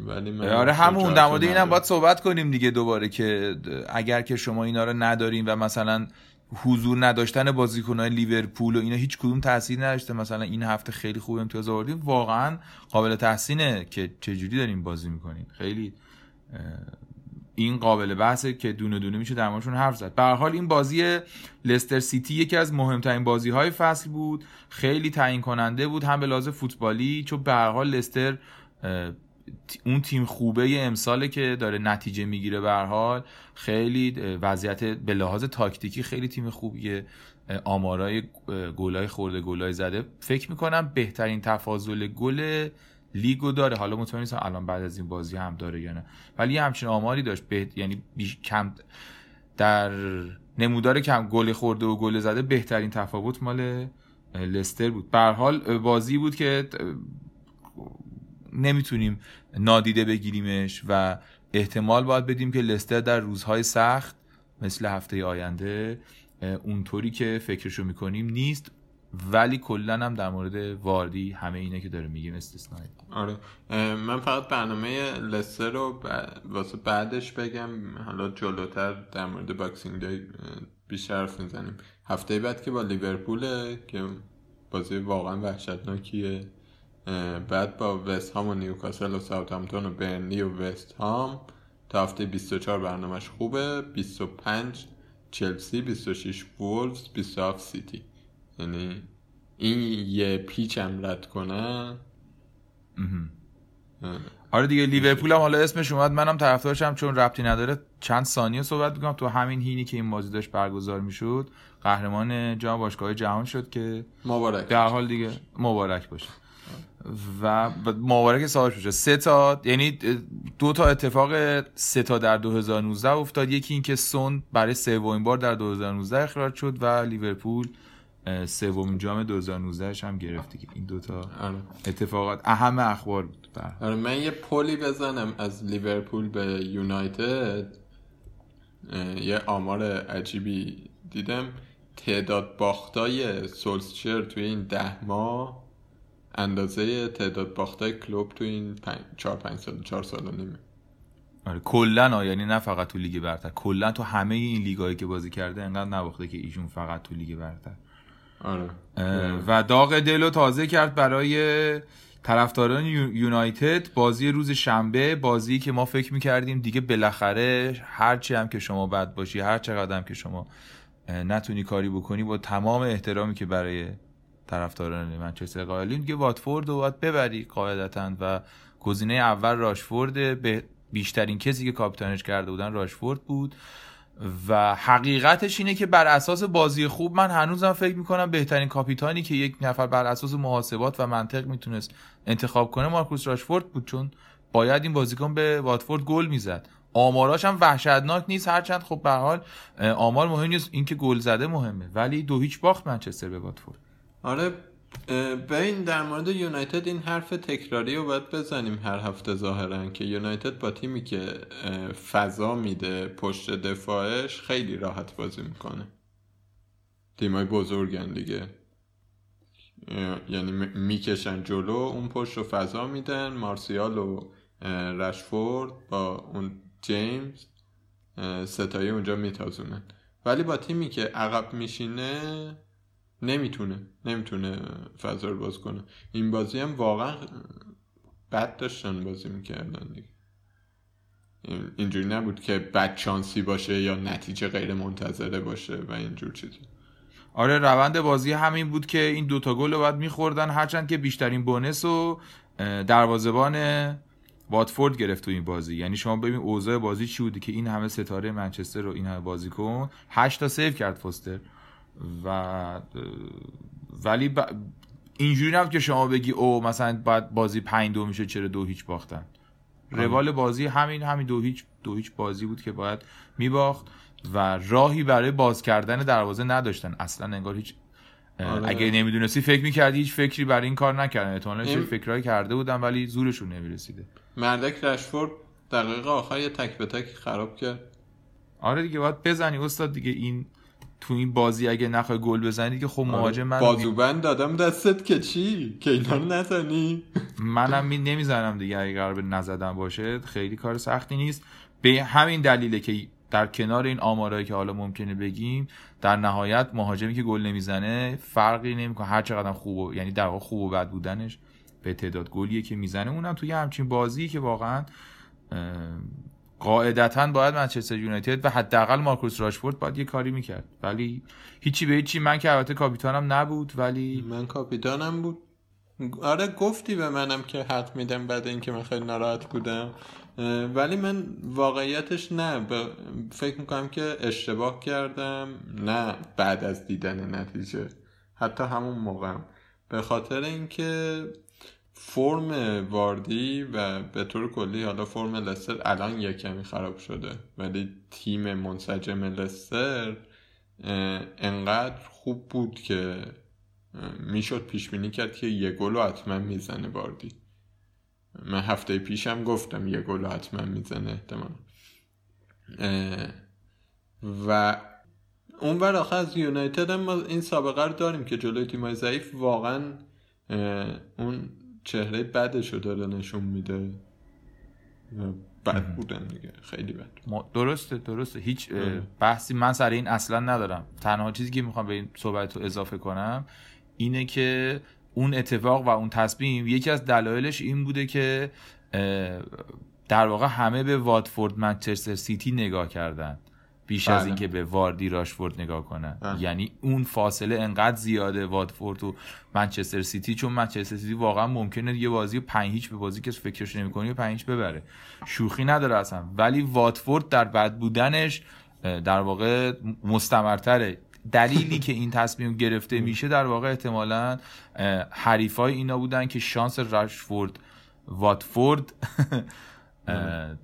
ولی من آره همون در مورد اینم باید صحبت کنیم دیگه دوباره که اگر که شما اینا رو ندارین و مثلا حضور نداشتن بازیکنان لیورپول و اینا هیچ کدوم تأثیر نداشته، مثلا این هفته خیلی خوب امتیاز آوردیم، واقعا قابل تحسینه که چجوری داریم بازی میکنیم. خیلی این قابل بحثه که دونه دونه میشه در موردشون حرف زد. به هر حال این بازی لستر سیتی یکی از مهمترین بازی‌های فصل بود، خیلی تعیین کننده بود هم به لحاظ فوتبالی، چون به هر حال لستر اون تیم خوبه امساله که داره نتیجه میگیره، به هر حال خیلی وضعیت به لحاظ تاکتیکی خیلی تیم خوبیه، آمارای گلای خورده گلای زده فکر میکنم بهترین تفاضل گل لیگو داره، حالا مطمئن نیستم الان بعد از این بازی هم داره یا نه، ولی همچین آماری داشت یعنی کم در نمودار کم گل خورده و گل زده بهترین تفاوت مال لستر بود. به هر حال بازی بود که نمیتونیم نادیده بگیریمش و احتمال باید بدیم که لستر در روزهای سخت مثل هفته آینده اونطوری که فکرشو میکنیم نیست، ولی کلا هم در مورد واردی همه اینه که داره میگیم استثنایی. آره من فقط برنامه لستر رو واسه بعدش بگم، حالا جلوتر در مورد باکسینگ دای بیشتر حرف میزنیم. هفته بعد که با لیورپوله که بازی واقعا وحشتناکیه، بعد با وست هام و نیوکاسل و ساوتهامپتون و برنلی و وست هام تا هفته 24 برنامهش خوبه، 25 چلسی، 26 وولفز، 27 سیتی. یعنی این یه پیچ هم رد کنه. آره دیگه لیورپول هم حالا اسمش اومد، منم طرفدارشم چون ربطی نداره چند ثانیه صحبت میکنم. تو همین هینی که این بازی داشت برگزار میشد قهرمان جام باشگاه‌های جهان شد که مبارک در حال دیگه مبارک باشه و مبارک صاحبش باشه. سه تا یعنی دو تا اتفاق سه تا در 2019 افتاد، یکی این که سون برای سومین بار در 2019 اخراج شد و لیورپول سومین جام 2019 هم گرفتی که این دوتا اتفاقات اهم اخبار بود. آره من یه پلی بزنم از لیورپول به یونایتد، یه آمار عجیبی دیدم، تعداد باختای سولشر توی این 10 ماه اندازه تعداد باختای کلوب توی این 4 سال و نیم. آره کلا، یعنی نه فقط تو لیگ برتر، کلا تو همه این لیگایی که بازی کرده انقدر نباخته که ایشون فقط تو لیگ برتر. آره. و داغ دلو تازه کرد برای طرفداران یونایتد بازی روز شنبه، بازی که ما فکر می‌کردیم دیگه بالاخره هرچی هم که شما بد باشی، هر چقدر هم که شما نتونی کاری بکنی، با تمام احترامی که برای طرفداران منچستر قائلیم، دیگه واتفورد رو باید ببری قاعدتاً و گزینه اول راشفورد، به بیشترین کسی که کاپیتانش کرده بودن راشفورد بود و حقیقتش اینه که بر اساس بازی خوب من هنوزم فکر میکنم بهترین کاپیتانی که یک نفر بر اساس محاسبات و منطق میتونست انتخاب کنه مارکوس راشفورد بود، چون باید این بازیکن به واتفورد گل میزد. آماراش هم وحشتناک نیست، هرچند خب به هر حال آمار مهم نیست، این که گل زده مهمه، ولی 2-0 باخت منچستر به واتفورد. آره ببین در مورد یونایتد این حرف تکراری رو باید بزنیم هر هفته ظاهرا، که یونایتد با تیمی که فضا میده پشت دفاعش خیلی راحت بازی میکنه، تیمای بزرگن دیگه، یعنی میکشن جلو، اون پشت رو فضا میدن، مارسیال و رشفورد با اون جیمز ستایی اونجا میتازونن، ولی با تیمی که عقب میشینه نمیتونه فضا رو باز کنه. این بازی هم واقعا بد داشتن بازی میکردن دیگه، اینجوری نبود که بد شانسی باشه یا نتیجه غیر منتظره باشه و اینجور چیزی. آره روند بازی همین بود که این دوتا گل رو بعد میخوردن، هرچند که بیشترین بونس رو دروازه‌بان واتفورد گرفت تو این بازی. یعنی شما ببین اوضاع بازی چی بود که این همه ستاره منچستر رو این همه بازیکن 8 تا سیو کرد فوستر و ولی اینجوری نبود که شما بگی او مثلا بعد بازی 5-2 میشه چرا 2-0 باختن. روال بازی همین 2-0 بازی بود که باید میباخت و راهی برای باز کردن دروازه نداشتن اصلا، انگار هیچ اگه نمیدونستی فکر میکردی هیچ فکری برای این کار نکردن، احتمالاً چه فکرایی کرده بودن ولی زورشون نمیرسیده. مردک رشفورد دقیقه آخر یه تک به تک خراب کرد. آره دیگه باید بزنی استاد دیگه، این تو این بازی اگه نخوای گل بزنی که خب مهاجم من بازوبند دادم دستت که چی که اینا رو نزنی. منم نمیزنم دیگه، اگه قرار به نزدن باشه خیلی کار سختی نیست. به همین دلیله که در کنار این آمارایی که حالا ممکنه بگیم در نهایت مهاجمی که گل نمیزنه فرقی نمیکنه هر چقدر خوبه، یعنی در واقع خوب و بد بودنش به تعداد گلیه که میزنه. اونم توی همچین بازی که واقعا قاعدتاً باید منچستر یونایتد و حداقل مارکوس راشفورد باید یه کاری میکرد، ولی هیچی به هیچی. من که البته کاپیتانم نبود ولی من کاپیتانم بود. آره گفتی به منم که حق میدم بعد اینکه من خیلی ناراحت بودم، ولی من واقعیتش نه فکر میکنم که اشتباه کردم، نه بعد از دیدن نتیجه، حتی همون موقعم، به خاطر اینکه فرم واردی و به طور کلی حالا فرم لستر الان یکمی خراب شده ولی تیم منسجم لستر انقدر خوب بود که میشد پیش بینی کرد که یه گل رو حتما میزنه واردی. من هفته پیشم گفتم یه گل رو حتما میزنه احتمالا. و اون ور آخر از یونایتد هم ما این سابقه رو داریم که جلوی تیمای ضعیف واقعا اون چهره بدشو داره نشون میده. بد بودن دیگه، خیلی بد. درسته هیچ بحثی من سر این اصلا ندارم. تنها چیزی که میخوام به این صحبت رو اضافه کنم اینه که اون اتفاق و اون تصمیم یکی از دلایلش این بوده که در واقع همه به واتفورد منچستر سیتی نگاه کردن بیش از اینکه به واردی راشفورد نگاه کنن. یعنی اون فاصله انقدر زیاده واتفورد و منچستر سیتی، چون منچستر سیتی واقعا ممکنه یه بازی 5-0 به بازی که فکرش نمی‌کنی 5-0 ببره، شوخی نداره اصلا. ولی واتفورد در بد بودنش در واقع مستمرتره. دلیلی که این تصمیم گرفته میشه در واقع احتمالاً حریفای اینا بودن که شانس راشفورد واتفورد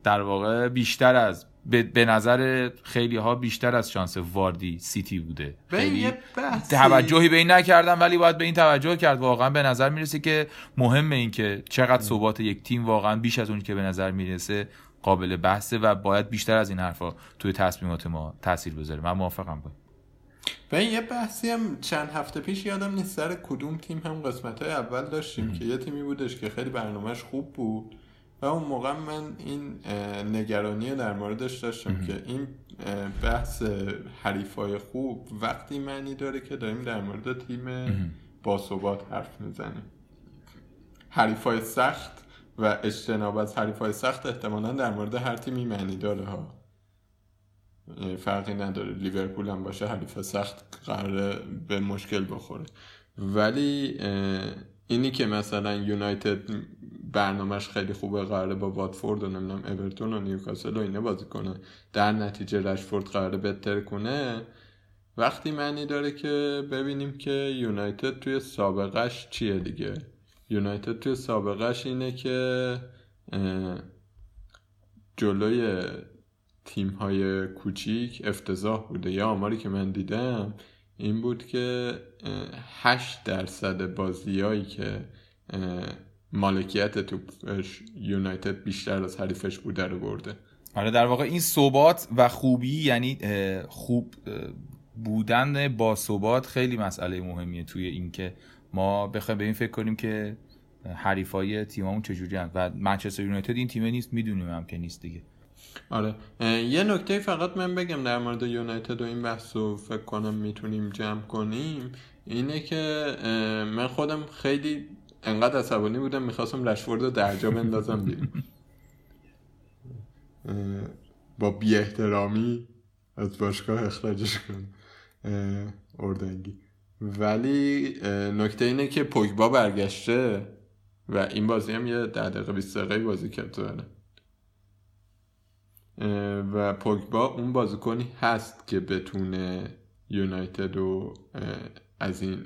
در واقع بیشتر از به نظر خیلی ها بیشتر از شانس واردی سیتی بوده. خیلی توجهی به این نکردم ولی باید به این توجه کرد. واقعا به نظر میرسه که مهمه این که چقدر ثبات یک تیم واقعا بیش از اون که به نظر میرسه قابل بحثه و باید بیشتر از این حرفا توی تصمیمات ما تاثیر بذاره. من موافقم باید. و یه بحثی هم چند هفته پیش یادم نیست سر کدوم تیم هم قسمت‌های اول داشتیم که یه تیمی بودش که خیلی برنامه‌اش خوب بود و اون موقع من این نگرانی در موردش داشتم که این بحث حریفای خوب وقتی معنی داره که داریم در مورد تیم باثبات حرف میزنیم. حریفای سخت و اجتناب از حریفای سخت احتمالاً در مورد هر تیمی معنی داره ها، فرقی نداره لیورپول هم باشه حریف سخت قراره به مشکل بخوره. ولی اینی که مثلا یونایتد برنامهش خیلی خوبه قراره با واتفورد و نمیدونم اورتون و نیوکاسل و اینا بازی کنه، در نتیجه رشفورد قراره بهتر کنه، وقتی معنی داره که ببینیم که یونایتد توی سابقهش چیه دیگه. یونایتد توی سابقهش اینه که جلوی تیم‌های کوچیک افتضاح بوده. یا آماری که من دیدم این بود که 8% بازیایی که مالکیت توپش یونایتد بیشتر از حریفش بوده رو برده. حالا در واقع این ثبات و خوبی، یعنی خوب بودن با ثبات خیلی مسئله مهمیه توی این که ما بخوایم به این فکر کنیم که حریفای تیممون چجوری هستن و منچستر یونایتد این تیمه نیست، میدونیم هم که نیست دیگه. آره یه نکته فقط من بگم در مورد یونایتد و این بحث رو فکر کنم میتونیم جمع کنیم اینه که من خودم خیلی انقدر عصبانی بودم میخواستم رشفورد رو درجا بندازم بیرون با بی احترامی از باشگاه اخراجش کنم اردنگی. ولی نکته اینه که پوگبا برگشته و این بازی هم یه 10-20 دقیقه بازی کرد و پوگبا اون بازیکنی هست که بتونه یونایتد رو از این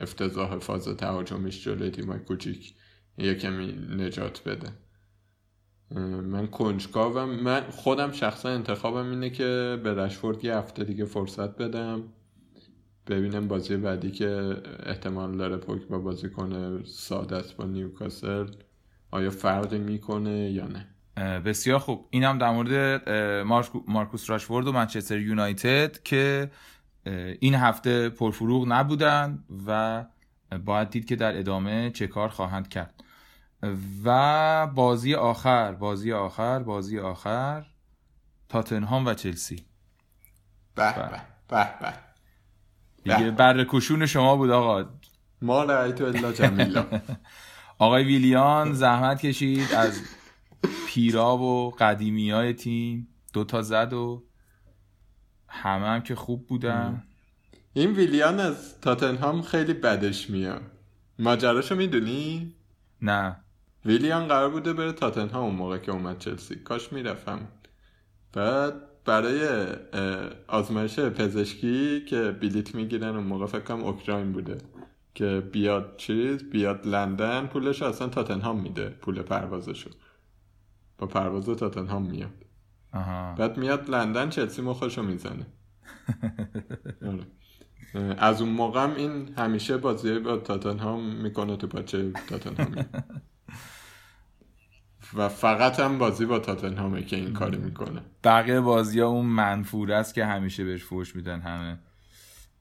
افتضاح فاز تهاجمیش جلوی تیمای کوچیک یه کمی نجات بده. من کنجکاوم. من خودم شخصا انتخابم اینه که به رشفورد یه هفته دیگه فرصت بدم، ببینم بازی بعدی که احتمال داره پوکبا بازی کنه ساده است با نیوکاسل آیا فرقی میکنه یا نه. بسیار خوب. اینم در مورد مارکوس راشفورد و منچستر یونایتد که این هفته پرفروغ نبودن و باید دید که در ادامه چه کار خواهند کرد. و بازی آخر تاتنهام و چلسی. به به به به دیگه برکشون شما بود آقا. ما رأیتو الا جمیلا. آقای ویلیان زحمت کشید از پیراب و قدیمی های تیم، دوتا زد و همه هم که خوب بودن. این ویلیان از تاتنهام خیلی بدش میاد. ماجراشو میدونی؟ نه. ویلیان قرار بوده بره تاتنهام اون موقع که اومد چلسی، کاش میرفتم. بعد برای آزمایش پزشکی که بلیت میگیرن اون موقع فکر کنم اوکراین بوده که بیاد بیاد لندن، پولش اصلا تاتنهام میده، پول پروازشو با پرواز تاتنهام میاد. آها. بعد میاد لندن چلسی مخاشو میزنه. از اون موقع هم این همیشه بازی با تاتنهام میکنه تو پاچه تاتنهام و فقط هم بازی با تاتنهامه که این کاری میکنه. بقیه بازی ها اون منفور است که همیشه بهش فوش میدن همه.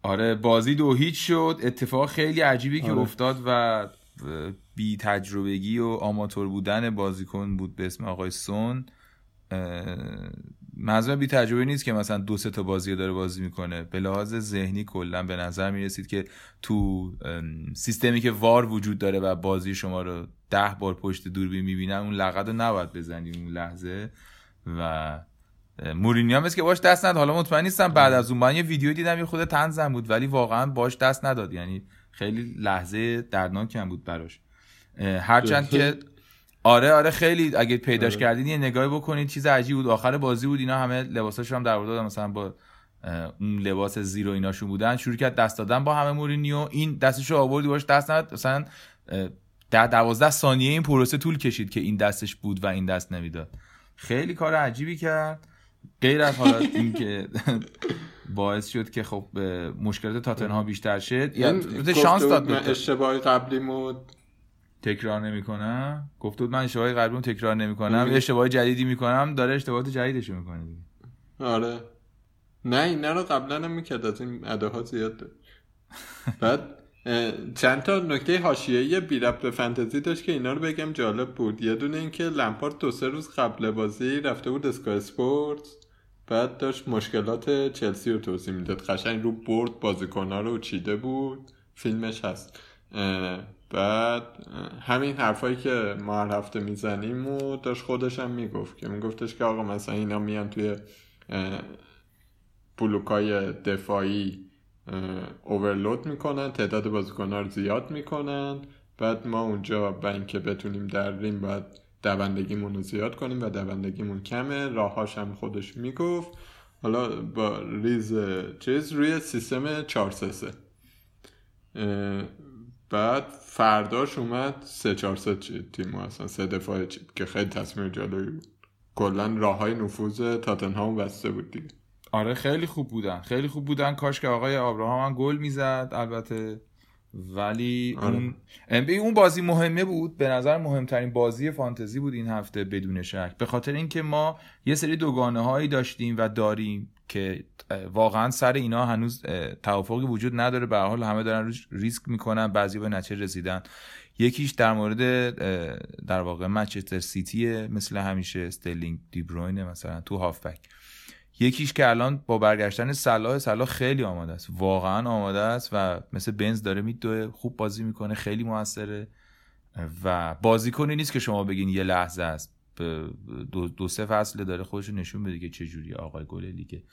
آره بازی 2-0 شد. اتفاق خیلی عجیبی که افتاد و بی تجربگی و آماتور بودن بازیکن بود به اسم آقای سون. منظورم بی تجربه نیست که مثلا 2-3 تا بازی داره بازی میکنه، به لحاظ ذهنی کلا به نظر میرسید که تو سیستمی که وار وجود داره و بازی شما رو 10 بار پشت دوربین میبینن اون لقد رو نباید بزنی اون لحظه. و مورینیو هم هست که باش دست نداد. حالا مطمئن نیستم بعد از اون من یه ویدیو دیدم یه خود طنزم بود ولی واقعا باش دست نداد، یعنی خیلی لحظه دردناک هم بود براش. هرچند که آره خیلی اگه پیداش کردین یه نگاهی بکنید چیز عجیبی بود. آخر بازی بود اینا همه لباساشون هم در آوردن، مثلا با اون لباس زیر و ایناشون بودن شروع کرد دست دادن با همه. مورینیو این دستشو آورد باش دست نداد، مثلا 10-12 ثانیه این پروسه طول کشید که این دستش بود و این دست نمیداد. خیلی کار عجیبی کرد غیر از حالا این که باعث شد که خب مشکلات تاتنهام بیشتر شد. یعنی شانس داد. اشتباهی قبلیمو تکرار نمیکنم. گفتم من اشتباهی قبلیمو تکرار نمیکنم، اشتباه جدیدی میکنم. داره اشتباهات جدیدشو میکنه دیگه. آره. نه اینا رو قبلا هم میکرد، از این اداها زیاد داره. بعد چند تا نکته حاشیه‌ای بی ربط به فانتزی داشت که اینا رو بگم جالب بود. یه دونه این که لمپارد 2-3 روز قبل بازی رفته بود اسکای اسپورت، بعد داشت مشکلات چلسی رو توضیح میداد، قشنگ رو برد بازیکن‌ها رو چیده بود، فیلمش هست. بعد همین حرفایی که ما هر هفته میزنیم و داشت خودش هم میگفت که میگفتش که آقا مثلا اینا میان توی بلوکای دفاعی اورلود میکنن، تعداد بازیکن‌ها رو زیاد میکنن، بعد ما اونجا برای اینکه بتونیم در ریم باید دوندگیمون رو زیاد کنیم و دوندگیمون کمه. راهاش هم خودش میگفت. حالا با ریز چیز روی سیستم 4-3-3. بعد فرداش اومد 3-4-3 تیم اصلا 3 دفاعی که خیلی تصمیم جالبی بود. کلا راههای نفوذ تاتنهام بسته بود دیگه. آره خیلی خوب بودن، خیلی خوب بودن. کاش که آقای آبراهام هم گل میزد البته، ولی آره. اون بازی مهمه بود، به نظر مهمترین بازی فانتزی بود این هفته بدون شک، به خاطر اینکه ما یه سری دوگانه هایی داشتیم و داریم که واقعا سر اینا هنوز توافقی وجود نداره. به هر حال همه دارن ریسک میکنن، بعضی به نتیجه رسیدن. یکیش در مورد در واقع منچستر سیتی مثل همیشه استرلینگ دیبروینه مثلا تو هافبک. یکیش که الان با برگشتن صلاح خیلی آماده است، واقعا آماده است و مثل بنز داره میدوه، خوب بازی میکنه، خیلی موثره و بازیکنی نیست که شما بگین یه لحظه است. 2-3 فصل داره خودش نشون میده که چه جوری آقای گل لیگه،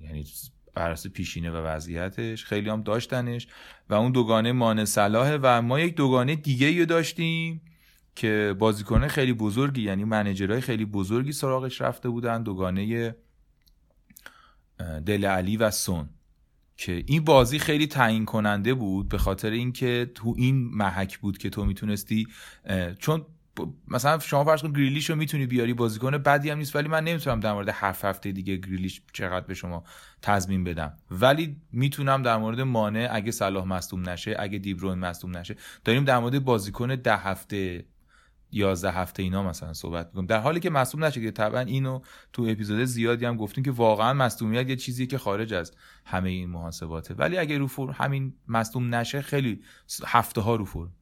یعنی بر اساس پیشینه و وضعیتش خیلی هم داشتنش. و اون دوگانه مانع صلاح و ما یک دوگانه دیگه داشتیم که بازیکن خیلی بزرگی، یعنی منیجرای خیلی بزرگی سراغش رفته بودن، دوگانه دل علی و سون، که این بازی خیلی تعیین کننده بود به خاطر اینکه تو این محک بود که تو میتونستی، چون مثلا شما فرض کن گریلیش رو میتونی بیاری، بازیکن بدی هم نیست، ولی من نمیتونم در مورد هر هفته دیگه گریلیش چقدر به شما تضمین بدم، ولی میتونم در مورد مانع اگه صلاح مصدوم نشه، اگه دیبروین مصدوم نشه، داریم در مورد بازیکن 10 هفته 11 هفته اینا مثلا صحبت می‌کنیم، در حالی که مصدوم نشه که طبعا اینو تو اپیزود زیادی هم گفتیم که واقعا مصدومیت یه چیزیه که خارج از همه این محاسباته، ولی اگه رو فرم همین مصدوم نشه خیلی هفته‌ها رو فرم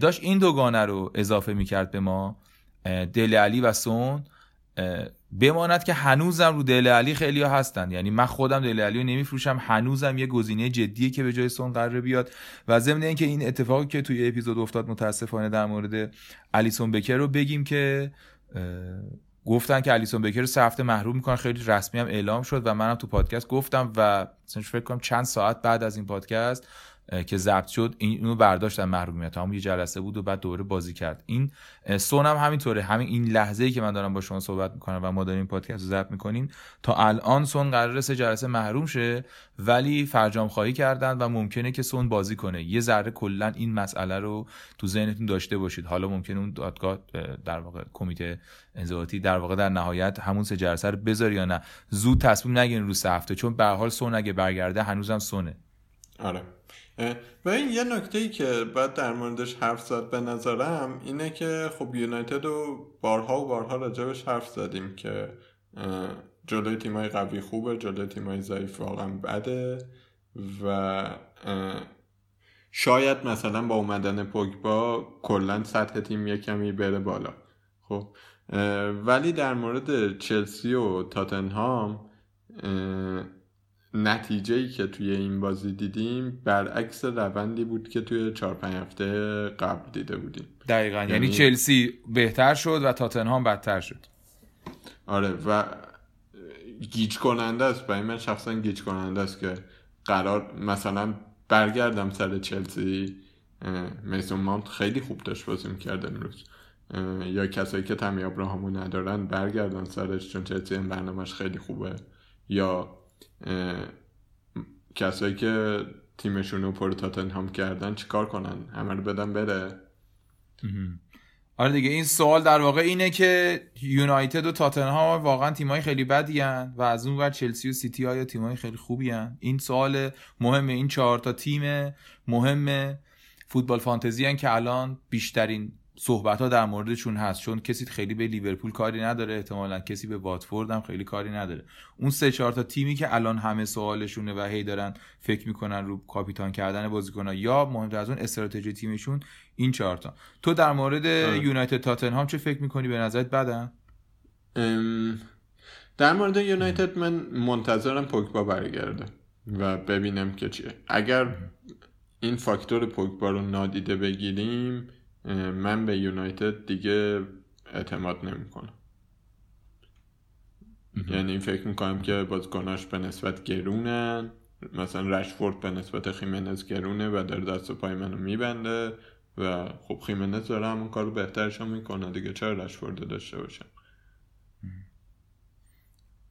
داشت. این دوگانه رو اضافه میکرد به ما، دل علی و سون، بماند که هنوزم رو دل علی خیلی ها هستن، یعنی من خودم دل علی رو نمیفروشم، هنوزم یه گزینه جدیه که به جای سون قراره بیاد، و ضمن اینکه این اتفاقی که توی اپیزود افتاد متاسفانه در مورد الیسون بکر رو بگیم که گفتن که الیسون بکر رو 3 هفته محروم میکنن، خیلی رسمی هم اعلام شد و منم تو پادکست گفتم و فکر کنم چند ساعت بعد از این پادکست که ضبط شد اینو برداشتن محرومیت، همون یه جلسه بود و بعد دوباره بازی کرد. این سونم همینطوره، همین این لحظه‌ای که من دارم با شما صحبت میکنم و ما داریم پادکست رو ضبط میکنیم تا الان سون قراره 3 جلسه محروم شه، ولی فرجام خواهی کردن و ممکنه که سون بازی کنه. یه ذره کلا این مسئله رو تو ذهنتون داشته باشید. حالا ممکنه اون دادگاه در واقع کمیته انضباطی در واقع در نهایت همون 3 جلسه رو بذاره یا نه، زود تصمیم نگیرین رو 3 هفته، چون به هر حال سون اگه برگرده هنوزم سونه. آره و این یه نکته‌ای که باید در موردش حرف زد به نظرم اینه که خب یونایتد رو بارها راجبش حرف زدیم که جلوی تیمای قوی خوبه، جلوی تیمای ضعیف واقعا بده، و شاید مثلا با اومدن پوگبا کلا سطح تیم یه کمی بره بالا. خب ولی در مورد چلسی و تاتنهام نتیجه‌ای که توی این بازی دیدیم برعکس روندی بود که توی 4-5 هفته قبل دیده بودیم. دقیقاً یعنی چلسی بهتر شد و تاتنهام بدتر شد. آره و گیج کننده است، برای من شخصا گیج کننده است که قرار مثلا برگردم سر چلسی، میسون ماونت خیلی خوب داشت بازی می‌کرد امروز، یا کسایی که تامی ابراهامو ندارن برگردن سرش چون چلسی این برنامه‌اش خیلی خوبه، یا کسایی که تیمشون رو پر تاتنهام کردن چیکار کنن، همه رو بدن بره. آره دیگه این سوال در واقع اینه که یونایتد و تاتنهام واقعا تیمای خیلی بدی ان و از اون ور چلسی و سیتی ها یا تیمای خیلی خوبی ان. این سوال مهمه، این 4 تا تیم مهم فوتبال فانتزی ان که الان بیشترین صحبت‌ها در موردشون هست، چون کسی خیلی به لیورپول کاری نداره، احتمالاً کسی به واتفورد هم خیلی کاری نداره. اون 3-4 تا تیمی که الان همه سوالشونه و هی دارن فکر میکنن رو کاپیتان کردن بازیکن‌ها یا مهمتر از اون استراتژی تیمشون، این 4 تا. تو در مورد یونایتد تاتنهام چه فکر میکنی؟ به نظرت بدن؟ در مورد یونایتد من منتظرم پوگبا برگرده و ببینم که چیه. اگر این فاکتور پوگبا رو نادیده بگیریم من به یونایتد دیگه اعتماد نمی‌کنم. یعنی فکر می‌کنم که بازیکناش به نسبت گرونن، مثلا رشفورد به نسبت خیمنز گرونه و در دست و پای منو میبنده و خب خیمنز داره همون کارو بهترشو میکنه دیگه، چرا رشفورد داشته باشم؟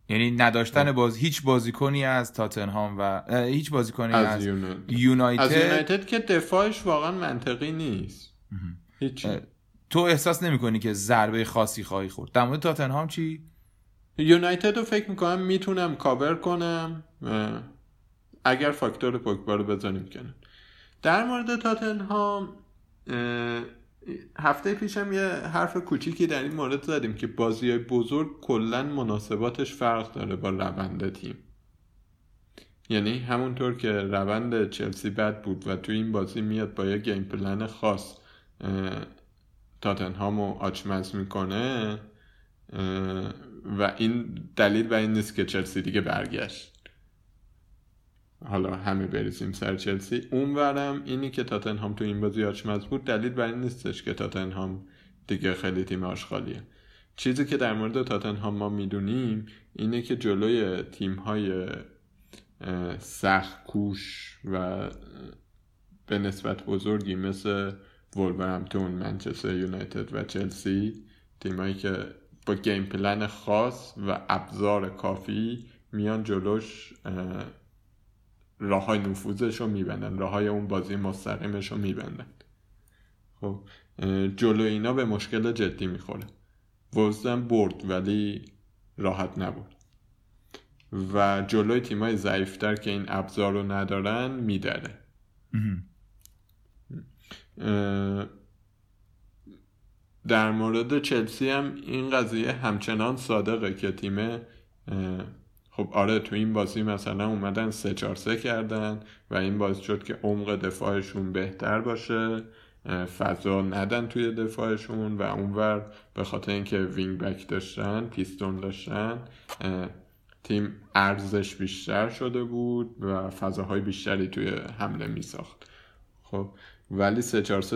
یعنی نداشتن هیچ بازیکنی از تاتنهام و هیچ بازیکنی از یونایتد که دفاعش واقعا منطقی نیست. تو احساس نمی‌کنی که ضربه خاصی خواهی خورد؟ در مورد تاتنهام چی؟ یونایتد رو فکر می‌کنم میتونم کاور کنم اگر فاکتور پوگبا رو بزنیم کنم. در مورد تاتنهام هفته پیشم یه حرف کوچیکی در این مورد زدیم که بازی‌های بزرگ کلاً مناسباتش فرق داره با روند تیم. یعنی همونطور که روند چلسی بد بود و تو این بازی میاد با یه گیم پلن خاص تاتنهام رو آچمز میکنه و این دلیل بر این نیست که چلسی دیگه برگشت، حالا همه بریزیم سر چلسی. اونورم اینی که تاتنهام تو این بازی آچمز بود دلیل بر این نیستش که تاتنهام دیگه خیلی تیم آشغالیه. چیزی که در مورد تاتنهام ما میدونیم اینه که جلوی تیم‌های سخت کوش و به نسبت بزرگی مثل وولورهمپتون، منچستر یونایتد و چلسی، تیمایی که با گیم پلن خاص و ابزار کافی میان جلوش، راه‌های نفوذش رو میبندن، راه‌های اون بازی مستقیمش رو میبندن. خب جلو اینا به مشکل جدی میخوره. وزن برد ولی راحت نبود و جلوی تیمای ضعیفتر که این ابزار رو ندارن میدره. در مورد چلسی هم این قضیه همچنان صادقه که تیمه خب آره تو این بازی مثلا اومدن 3-4-3 کردن و این باعث شد که عمق دفاعشون بهتر باشه، فضا ندن توی دفاعشون و اونور به خاطر اینکه وینگ بک داشتن، پیستون داشتن، تیم ارزش بیشتر شده بود و فضاهای بیشتری توی حمله می ساخت. خب ولی 3-4-3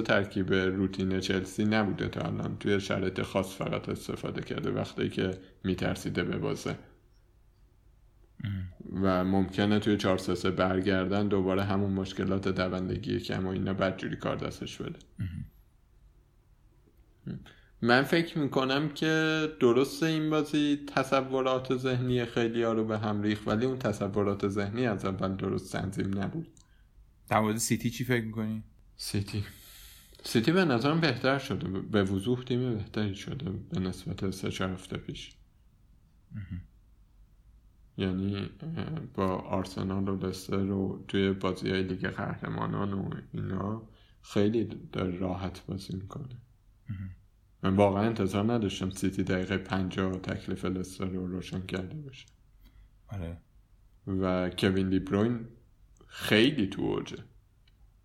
ترکیب روتین چلسی نبوده تا الان، توی شرایط خاص فقط استفاده کرده وقتی که میترسیده به بازه و ممکنه توی 4-3-3 برگردن دوباره همون مشکلات دوندگی کم و اینا بدجوری کار دستش بده. من فکر میکنم که درسته این بازی تصورات ذهنی خیلی ها رو به هم ریخت ولی اون تصورات ذهنی از اول درست تنظیم نبود. در مورد سیتی چی فکر میکنی؟ سیتی به نظرم بهتر شده، به وضوح تیم بهتری شده به نسبت 3-4 هفته پیش. یعنی با آرسنال و لستر و توی بازی های لیگ قهرمانان و اینا خیلی راحت بازی میکنه. من واقعا انتظار نداشتم سیتی دقیقه 50 تکلیف لستر رو روشن کرده باشه. آره. و کوین دی بروین خیلی تو اوجه.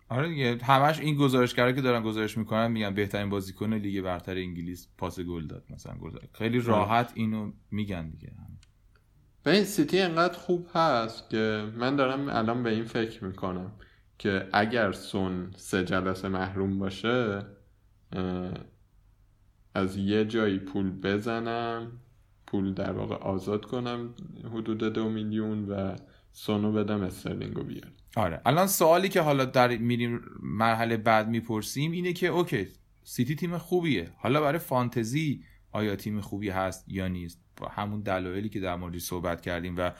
آره دیگه، همش این گزارشگرا که دارن گزارش میکنن میگن بهترین بازیکن لیگ برتر انگلیس پاس گل داد مثلا، خیلی راحت اینو میگن دیگه. و این سیتی انقدر خوب هست که من دارم الان به این فکر میکنم که اگر سون 3 جلسه محروم باشه از یه جایی پول بزنم، پول در واقع آزاد کنم حدود 2 میلیون و سونو بدم استرلینگو بیارم. آره الان سوالی که حالا در میریم مرحله بعد میپرسیم اینه که اوکی سیتی تیم خوبیه، حالا برای فانتزی آیا تیم خوبی هست یا نیست؟ همون دلایلی که در موردش صحبت کردیم و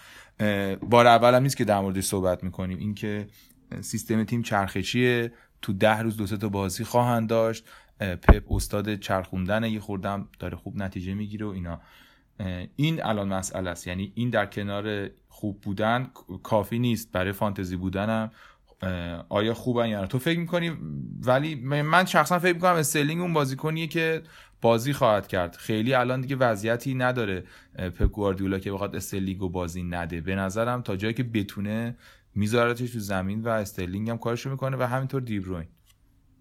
بار اول هم نیست که در موردش صحبت میکنیم، این که سیستم تیم چرخشیه، تو 10 روز 2-3 تا بازی خواهند داشت، پپ استاد چرخوندن، یه خوردم داره خوب نتیجه میگیره و اینا. این الان مسئله است، یعنی این در کنار خوب بودن کافی نیست، برای فانتزی بودنم آیا خوبن یا نه؟ تو فکر میکنی؟ ولی من شخصا فکر میکنم استرلینگ اون بازیکنیه که بازی خواهد کرد. خیلی الان دیگه وضعیتی نداره پپ گواردیولا که بخواد استرلینگو بازی نده. به نظرم تا جایی که بتونه میذارتش تو زمین و استرلینگ هم کارشو میکنه و همینطور دی بروین.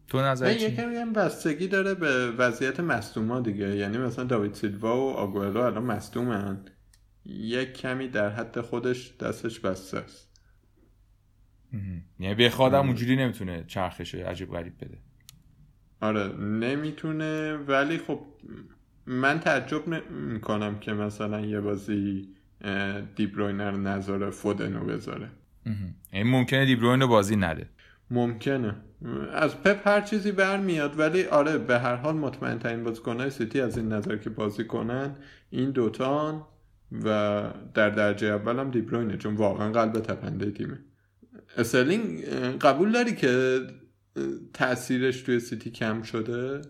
تو نظر چی؟ یکم هم بستگی داره به وضعیت مصدوما دیگه، یعنی مثلا داوید سیلوا و آگوئرو الان مصدومن، یک کمی در حد خودش دستش بسته است. یعنی بخوادم اونجوری نمیتونه چرخشه عجیب غریب بده. آره نمیتونه، ولی خب من تعجب میکنم که مثلا یه بازی دی بروین رو نذاره فودن رو بذاره. این ممکنه دی بروین رو بازی نده، ممکنه از پپ هر چیزی برمیاد، ولی آره به هر حال مطمئن ترین بازیکن‌های سیتی از این نظر که بازی کنن این دوتان و در درجه اول هم دی بروینه، چون واقعا قلب تپنده تیمه. استرلینگ قبول داری که تأثیرش توی سیتی کم شده؟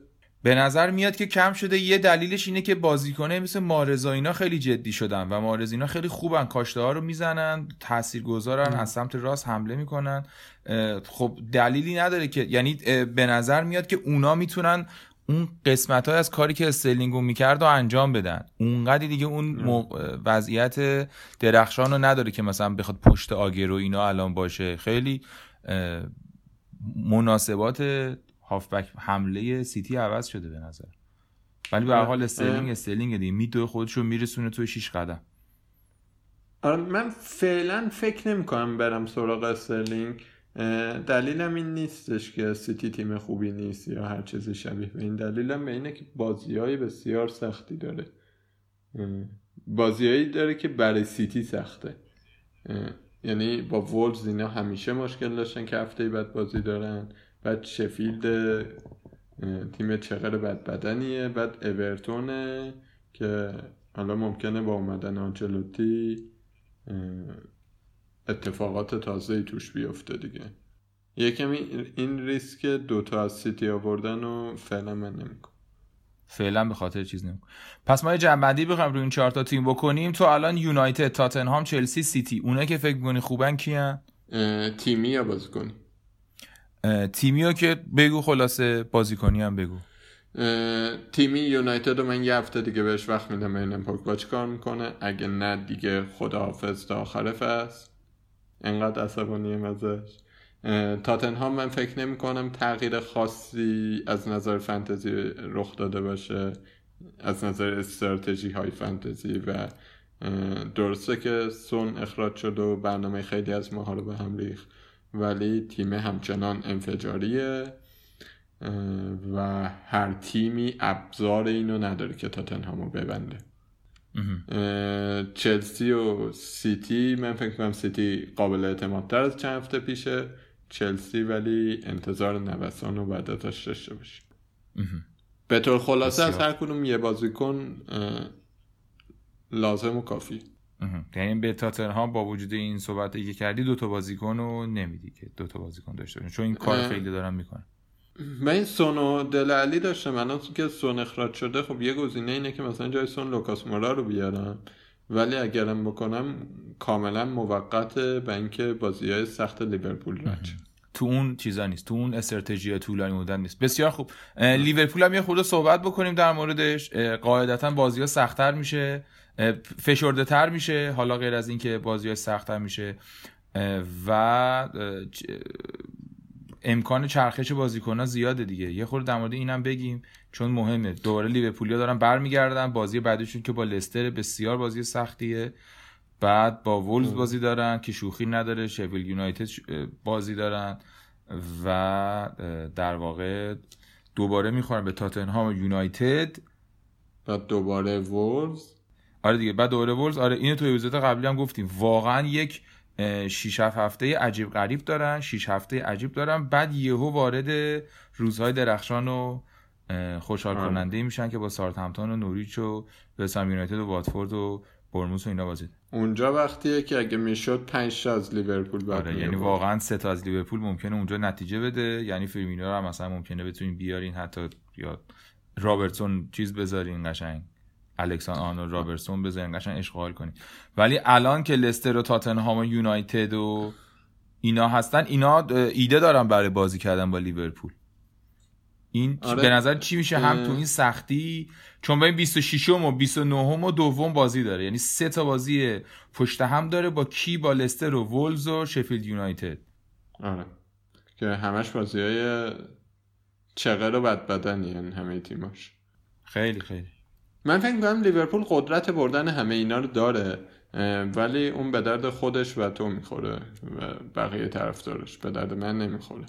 به نظر میاد که کم شده. یه دلیلش اینه که بازیکنه مثل مارزا اینا خیلی جدی شدن و مارز اینا خیلی خوبن، کاشته ها رو میزنن، تاثیرگذارن، از سمت راست حمله میکنن. خب دلیلی نداره که، یعنی به نظر میاد که اونا میتونن اون قسمت‌های از کاری که استرلینگو میکرد و انجام بدن. اونقدر دیگه اون وضعیت درخشان رو نداره که مثلا بخواد پشت آگرو اینا الان باشه. خیلی مناسبات هافبک حمله سیتی عوض شده به نظر، ولی به هر حال استرلینگ دیگه میدوه خودش رو میرسونه توی 6 قدم. آره من فعلا فکر نمی‌کنم برم سراغ استرلینگ. دلیلم این نیستش که سیتی تیم خوبی نیست یا هر چیز شبیه به این، دلیلم به اینه که بازی‌های بسیار سختی داره، بازی‌هایی داره که برای سیتی سخته. یعنی با وولفز اینا همیشه مشکل داشتن که هفته بعد بازی دارن، بعد شفیلد تیم چقدر بدبدنیه، بعد اورتونه که حالا ممکنه با اومدن آنچلوتی اتفاقات تازه‌ای توش بیفته دیگه. یکم این ریسک دوتا از سیتی آوردن و فعلا من نمیکنم. فعلا به خاطر چیز نمیکنم. پس ما یه جنبندی بخوایم روی این 4 تا تیم بکنیم، تو الان یونایتد، تاتنهام، چلسی، سیتی، اونایی که فکر می‌کنی خوبن کیان؟ تیمی یا بازیکنی؟ تیمیو که بگو، خلاصه بازیکنی هم بگو. تیمی یونایتد رو من یه هفته دیگه بهش وقت میدم ببینم پوگبا چی کار میکنه، اگه نه دیگه خداحافظ تا آخر فصل، انقدر عصبانیم ازش. تاتنهام من فکر نمی کنم تغییر خاصی از نظر فانتزی رخ داده باشه، از نظر استراتژی های فانتزی، و درسته که سون اخراج شد و برنامه خیلی از ماها رو به هم ریخت، ولی تیم همچنان انفجاریه و هر تیمی ابزار اینو نداره که تاتنهامو ببنده. چلسی و سیتی، من فکر کنم سیتی قابل اعتمادتر از چند هفته پیشه، چلسی ولی انتظار نوسان رو بعد ازش داشته باشه. به طور خلاصه از هر کدوم یه بازیکن لازم و کافی. یعنی به تاتنهام با وجود این صحبتی که کردی دوتا بازیکن رو نمیدی که دوتا بازیکن داشته باشن، چون این کار خیلی دارن میکنن. من این سون و دلعلی داشتم، الان که سون اخراج شده خب یه گزینه اینه که مثلا جای سون لوکاس مورا رو بیارم، ولی اگرم بکنم کاملا موقته به اینکه بازی‌های سخت لیورپول رنج تو اون چیزا نیست، تو اون استراتژی طولانی مدت نیست. بسیار خوب، لیورپول هم یه خورده صحبت بکنیم در موردش. قاعدتا بازی‌ها سخت‌تر میشه، فشرده‌تر میشه، حالا غیر از اینکه بازی‌ها سخت‌تر میشه و امکان چرخش بازیکن‌ها زیاده دیگه. یه خورده در مورد اینم بگیم چون مهمه. دوباره لیورپولیا دارن برمیگردن، بازی بعدشون که با لستر بسیار بازی سختیه، بعد با وولز بازی دارن که شوخی نداره، شفیلد یونایتد بازی دارن و در واقع دوباره میخورن به تاتنهام، یونایتد، بعد دوباره وولز. آره دیگه، بعد دوباره وولز. آره اینو توی ویزیت قبلی هم گفتیم، واقعا یک 6 هفته عجیب غریب دارن، 6 هفته عجیب دارن، بعد یهو وارد روزهای درخشان و خوشحال کننده میشن که با ساوثهامپتون و نوریچ و وست هم یونایتد و واتفورد و برنموث و اینا بازی. اونجا وقتیه که اگه میشد 5 تا از لیورپول بعد، آره، یعنی واقعا 3 تا از لیورپول ممکنه اونجا نتیجه بده، یعنی فرمینو هم مثلا ممکنه بتونین بیارین، حتی یا رابرتسون چیز بذارین قشنگ، الکساندر آرنولد، رابرتسون بزنین قشنگ اشغال کنین. ولی الان که لستر و تاتنهام و یونایتد و اینا هستن، اینا ایده دارن برای بازی کردن با لیورپول. این آره. به نظر چی میشه هم تو این سختی، چون ببین 26 و 29 و دوم بازی داره، یعنی سه تا بازی پشت هم داره. با کی؟ با لستر و وولز و شفیلد یونایتد. آره که همش بازیای چغل و بدبدنین همه تیماش. خیلی خیلی من فکر می‌کنم لیورپول قدرت بردن همه اینا رو داره، ولی اون به درد خودش و تو میخوره و بقیه طرفدارش، به درد من نمیخوره.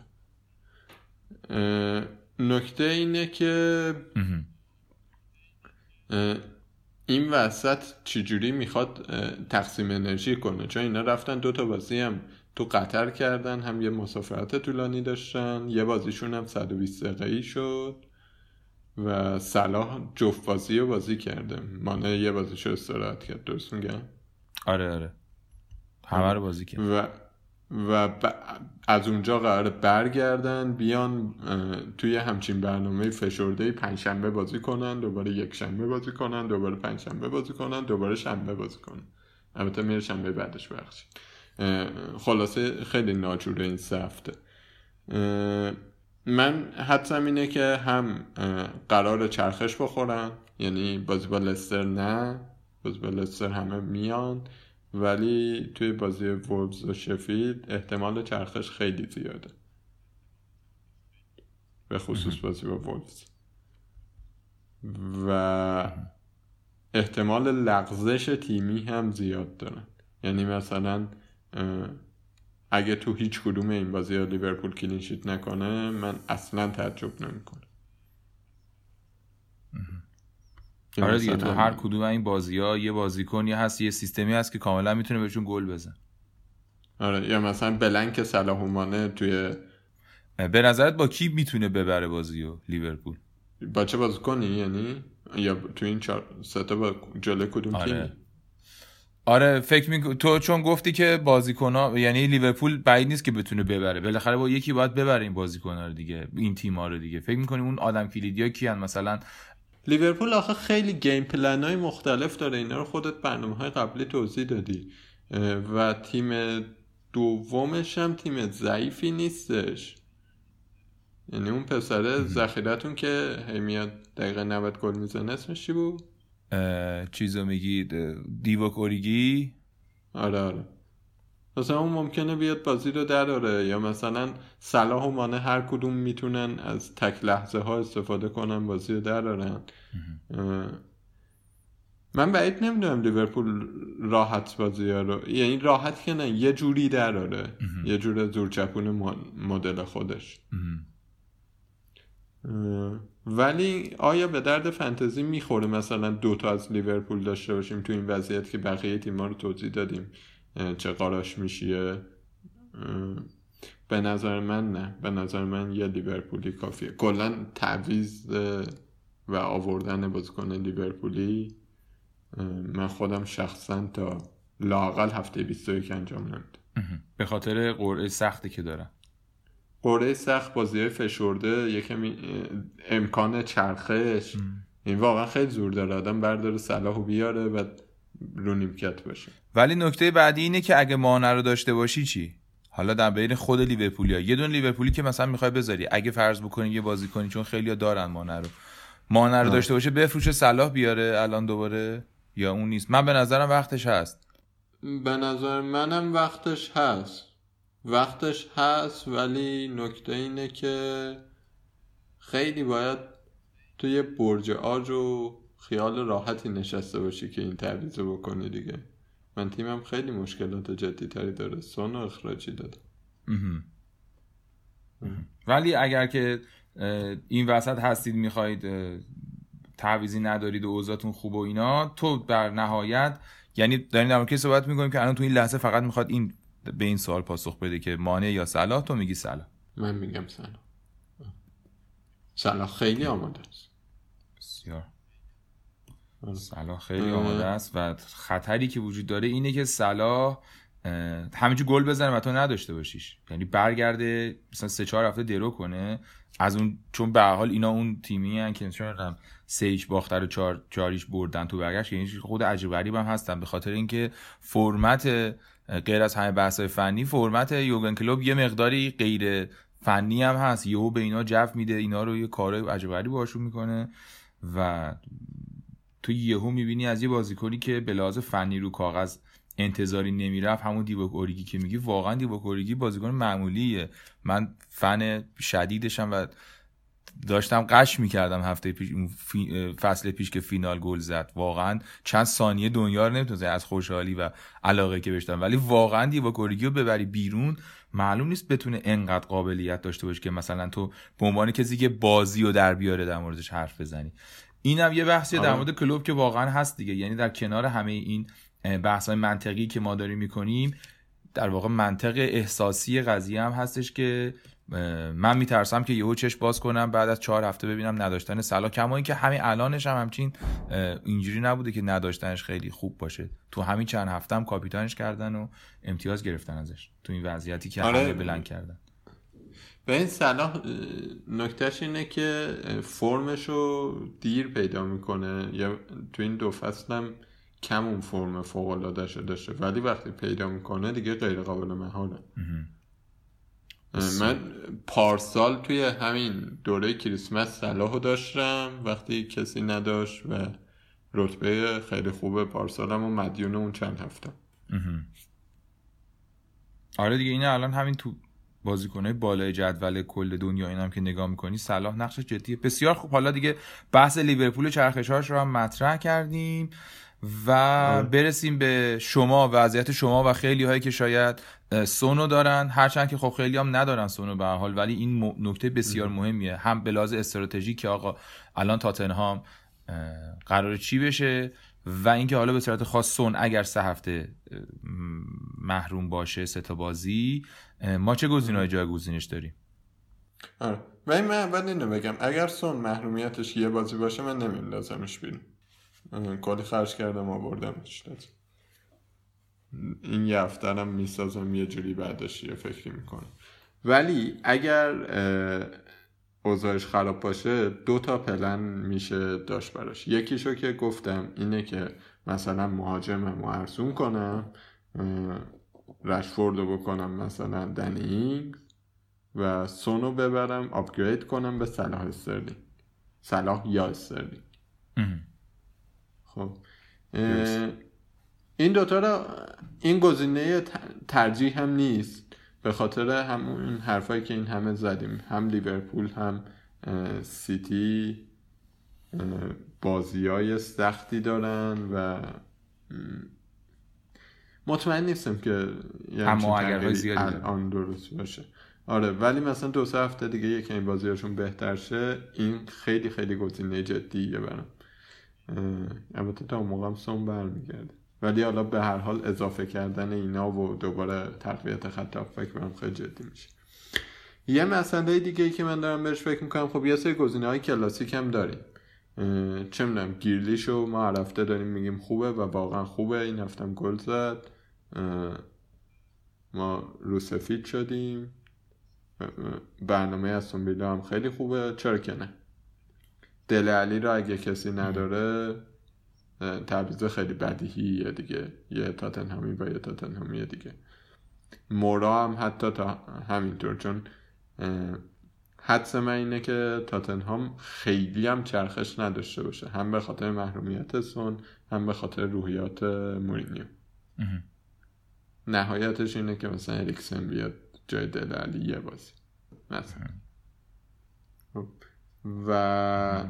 نکته اینه که این وسط چجوری میخواد تقسیم انرژی کنه، چون اینا رفتن دوتا بازی هم تو قطر کردن، هم یه مسافرت طولانی داشتن، یه بازیشون هم 120 دقیقه‌ای شد و صلاح جفت بازی رو بازی کرده، مانه یه بازیش رو استراحت کرد. درست میگم؟ آره آره، همه رو بازی کرد و از اونجا قراره برگردن بیان توی همچین برنامه فشردهی، پنجشنبه بازی کنن، دوباره یک شنبه بازی کنن، دوباره پنجشنبه بازی کنن، دوباره شنبه بازی کنن، البته میره شنبه بعدش برخشید. خلاصه خیلی ناجوره این سه هفته. من حدسم اینه که هم قرار چرخش بخورن، یعنی بازی با لستر نه، بازی با لستر همه میان، ولی توی بازی وولفز و شفیلد احتمال چرخش خیلی زیاده، به خصوص بازی با وولفز، و احتمال لغزش تیمی هم زیاد دارن. یعنی مثلا اگه تو هیچ کدوم این بازی‌ها لیورپول کلین شیت نکنه، من اصلا تعجب نمی‌کنم. آره دیگه، تو هر کدوم این بازی‌ها یه بازیکنی هست، یه سیستمی هست که کاملا میتونه بهشون گل بزن. آره، یا مثلا بلنک صلاح و مانه توی، به نظرت با کی میتونه ببره بازیو لیورپول؟ با چه بازیکنی؟ یعنی یا تو این 4 سه تا با جلوی کدوم تیم؟ آره فکر می‌کنم تو چون گفتی که بازیکن‌ها، یعنی لیورپول بعید نیست که بتونه ببره، بالاخره با یکی باید ببره این بازیکن‌ها رو دیگه، این تیم‌ها رو دیگه. فکر می‌کنی اون آدم کلیدی‌ها کیان؟ مثلا لیورپول آخه خیلی گیم پلن‌های مختلف داره، اینا رو خودت برنامه‌های قبلی توضیح دادی، و تیم دومش هم تیم ضعیفی نیستش، یعنی اون پسره ذخیره‌تون که میاد دقیقه 90 گل میزنه اسمش چی بود؟ چیزو میگی دیوک اوریگی؟ آره آره، مثلا اون ممکنه بیاد بازی رو دراره، یا مثلا صلاح و مانه هر کدوم میتونن از تک لحظه ها استفاده کنن بازی رو درارن. من بعید نمیدونم لیورپول راحت بازی ها رو، یعنی راحت که نه، یه جوری دراره، یه جور زورچپون مدل خودش. ولی آیا به درد فانتزی میخوره مثلا دوتا از لیورپول داشته باشیم تو این وضعیت که بقیه تیم‌ها رو توضیح دادیم چه قاراش میشه؟ به نظر من نه، به نظر من یه لیورپولی کافیه. کلا تعویض و آوردن بازیکن لیورپولی من خودم شخصا تا لااقل هفته 21 انجام نمیدم، به خاطر قرعه سختی که دارم. قرعه سخت، بازی‌های فشرده، یکم امکان چرخش، این واقعا خیلی زور داره آدم برداره صلاحو بیاره و رو نیمکت باشه. ولی نکته بعدی اینه که اگه مانع رو داشته باشی چی؟ حالا در بین خود لیورپولیا یه دون لیورپولی که مثلا می‌خوای بذاری، اگه فرض بکنی یه بازیکنی، چون خیلی‌ها دارن مانع رو داشته باشه، بفروشه صلاح بیاره الان دوباره، یا اون نیست؟ من به نظرم وقتش هست. به نظر منم وقتش هست، ولی نکته اینه که خیلی باید توی برج آج و خیال راحتی نشسته باشی که این تعویض رو بکنی دیگه. من تیمم خیلی مشکلات جدی تری داره، سون رو اخراجی داد. ولی اگر که این وسط هستید میخواید تعویضی ندارید و اوضاعتون خوب و اینا، تو در نهایت یعنی داریم در مورد صحبت میکنیم که الان تو این لحظه فقط میخواد این به این سوال پاسخ بده که مانع یا صلاح، تو میگی صلاح. من میگم صلاح خیلی آماده است، بسیار صلاح خیلی آماده است، و خطری که وجود داره اینه که صلاح همینجور گل بزنه و تو نداشته باشیش، یعنی برگرده مثلا 3-4 هفته درو کنه از اون، چون به هر حال اینا اون تیمی ان که مثلا 3-1 باختن و 4-4 بردن تو برگشت، یعنی خود عجیب غریب هم هستن، به خاطر اینکه فرمت غیر از همه بحث‌های فنی، فرمت یورگن کلوپ یه مقداری غیر فنی هم هست، یهو به اینا جو میده، اینا رو یه کارای عجیب غریبی باشون میکنه، و تو یهو میبینی از یه بازیکنی که به لحاظ فنی رو کاغذ انتظاری نمیرفت، همون دیوک اوریگی که میگی، واقعا دیوک اوریگی بازیکن معمولیه، من فن شدیدشم و داشتم قش میکردم هفته پیش، فصل پیش که فینال گل زد، واقعا چند ثانیه دنیا رو نمیتونسته از خوشحالی و علاقه که بشتم، ولی واقعا دیوک اوریگی رو ببری بیرون معلوم نیست بتونه انقدر قابلیت داشته باشه که مثلا تو به عنوان کسی که بازی رو در بیاره در موردش حرف بزنی. اینم یه بحثی در مورد کلوب که واقعا هست دیگه، یعنی در کنار همه این بحث‌های منطقی که ما داریم می‌کنیم، در واقع منطق احساسی قضیه هم هستش که من میترسم که یهو چش باز کنم بعد از 4 هفته ببینم نداشتن صلاح، کما اینکه همین الانش هم همچین اینجوری نبوده که نداشتنش خیلی خوب باشه، تو همین چند هفته هم کاپیتانش کردن و امتیاز گرفتن ازش تو این وضعیتی که همه بلند کردن. به این صلاح نکتهش اینه که فرمشو دیر پیدا میکنه، یا تو این 2 فصل هم کم اون فرم فوق‌العاده داشته، ولی وقتی پیدا میکنه دیگه غیر قابل محاله. من پارسال توی همین دوره کریسمس صلاحو داشتم وقتی کسی نداشت و رتبه خیلی خوبه پارسالم و مدیون اون چند هفته. آره دیگه، اینه الان همین تو بازیکن‌های بالای جدول کل دنیا اینم که نگاه میکنی صلاح نقش جدیه. بسیار خوب، حالا دیگه بحث لیورپول چرخش‌هاش رو هم مطرح کردیم و برسیم به شما، وضعیت شما و خیلی هایی که شاید سونو دارن، هرچند که خب خیلی هم ندارن سونو به هر حال، ولی این نکته بسیار مهمیه، هم به لحاظ استراتژی که آقا الان تاتنهام قراره چی بشه، و اینکه حالا به صورت خاص سون اگر 3 هفته محروم باشه 3 تا بازی، ما چه گزینه‌های جایگزینش داریم. آره ولی من اول اینو بگم، اگر سون محرومیتش یه بازی باشه من نمی‌ندازمش بیرون، کلی خرج کردم آوردمش. این یه هفته‌ام میسازم یه جوری برداشت یه فکری میکنم. ولی اگر اوضاعش خراب باشه 2 تا پلن میشه داشت براش. یکیشو که گفتم اینه که مثلا مهاجمم رو ارزون کنم، رشفوردو بکنم مثلا دنینگ و سونو ببرم آپگرید کنم به صلاح استرلینگ، صلاح یا استرلینگ. خب این دوتا را، این گزینه ترجیح هم نیست به خاطر همون حرفایی که این همه زدیم، هم لیورپول هم سیتی بازیای سختی دارن و مطمئن نیستم که اما اگر زیادی الان درست باشه. آره ولی مثلا 2-3 هفته دیگه یکی این بازیاشون بهتر شه، این خیلی خیلی گزینه جدیه برام. البته تا اون موقع هم سوم برمیگرده، ولی حالا به هر حال اضافه کردن اینا و دوباره تقویت خط هافبک برام خیلی جدی میشه. یه مسئله دیگه که من دارم بهش فکر میکنم، خب یه سری گزینه‌های کلاسیک هم داریم، چه میدونم گیرلیشو ما هر هفته داریم میگیم خوبه و واقعا خوبه، این هفته هم گل زد، ما رو سفید شدیم، برنامه استون ویلا هم خیلی خوبه، چرا که نه. دل علی را اگه کسی نداره تعویض خیلی بدیهیه دیگه، یه تاتنهامی با یه تاتنهامی دیگه. مورا هم حتی تا همینطور، چون حدس من اینه که تاتنهام خیلی هم چرخش نداشته باشه، هم به خاطر محرومیت سون هم به خاطر روحیات مورینیو. نهایتش اینه که مثلا اریکسن بیاد جای دل علی یه بازی مثلا. و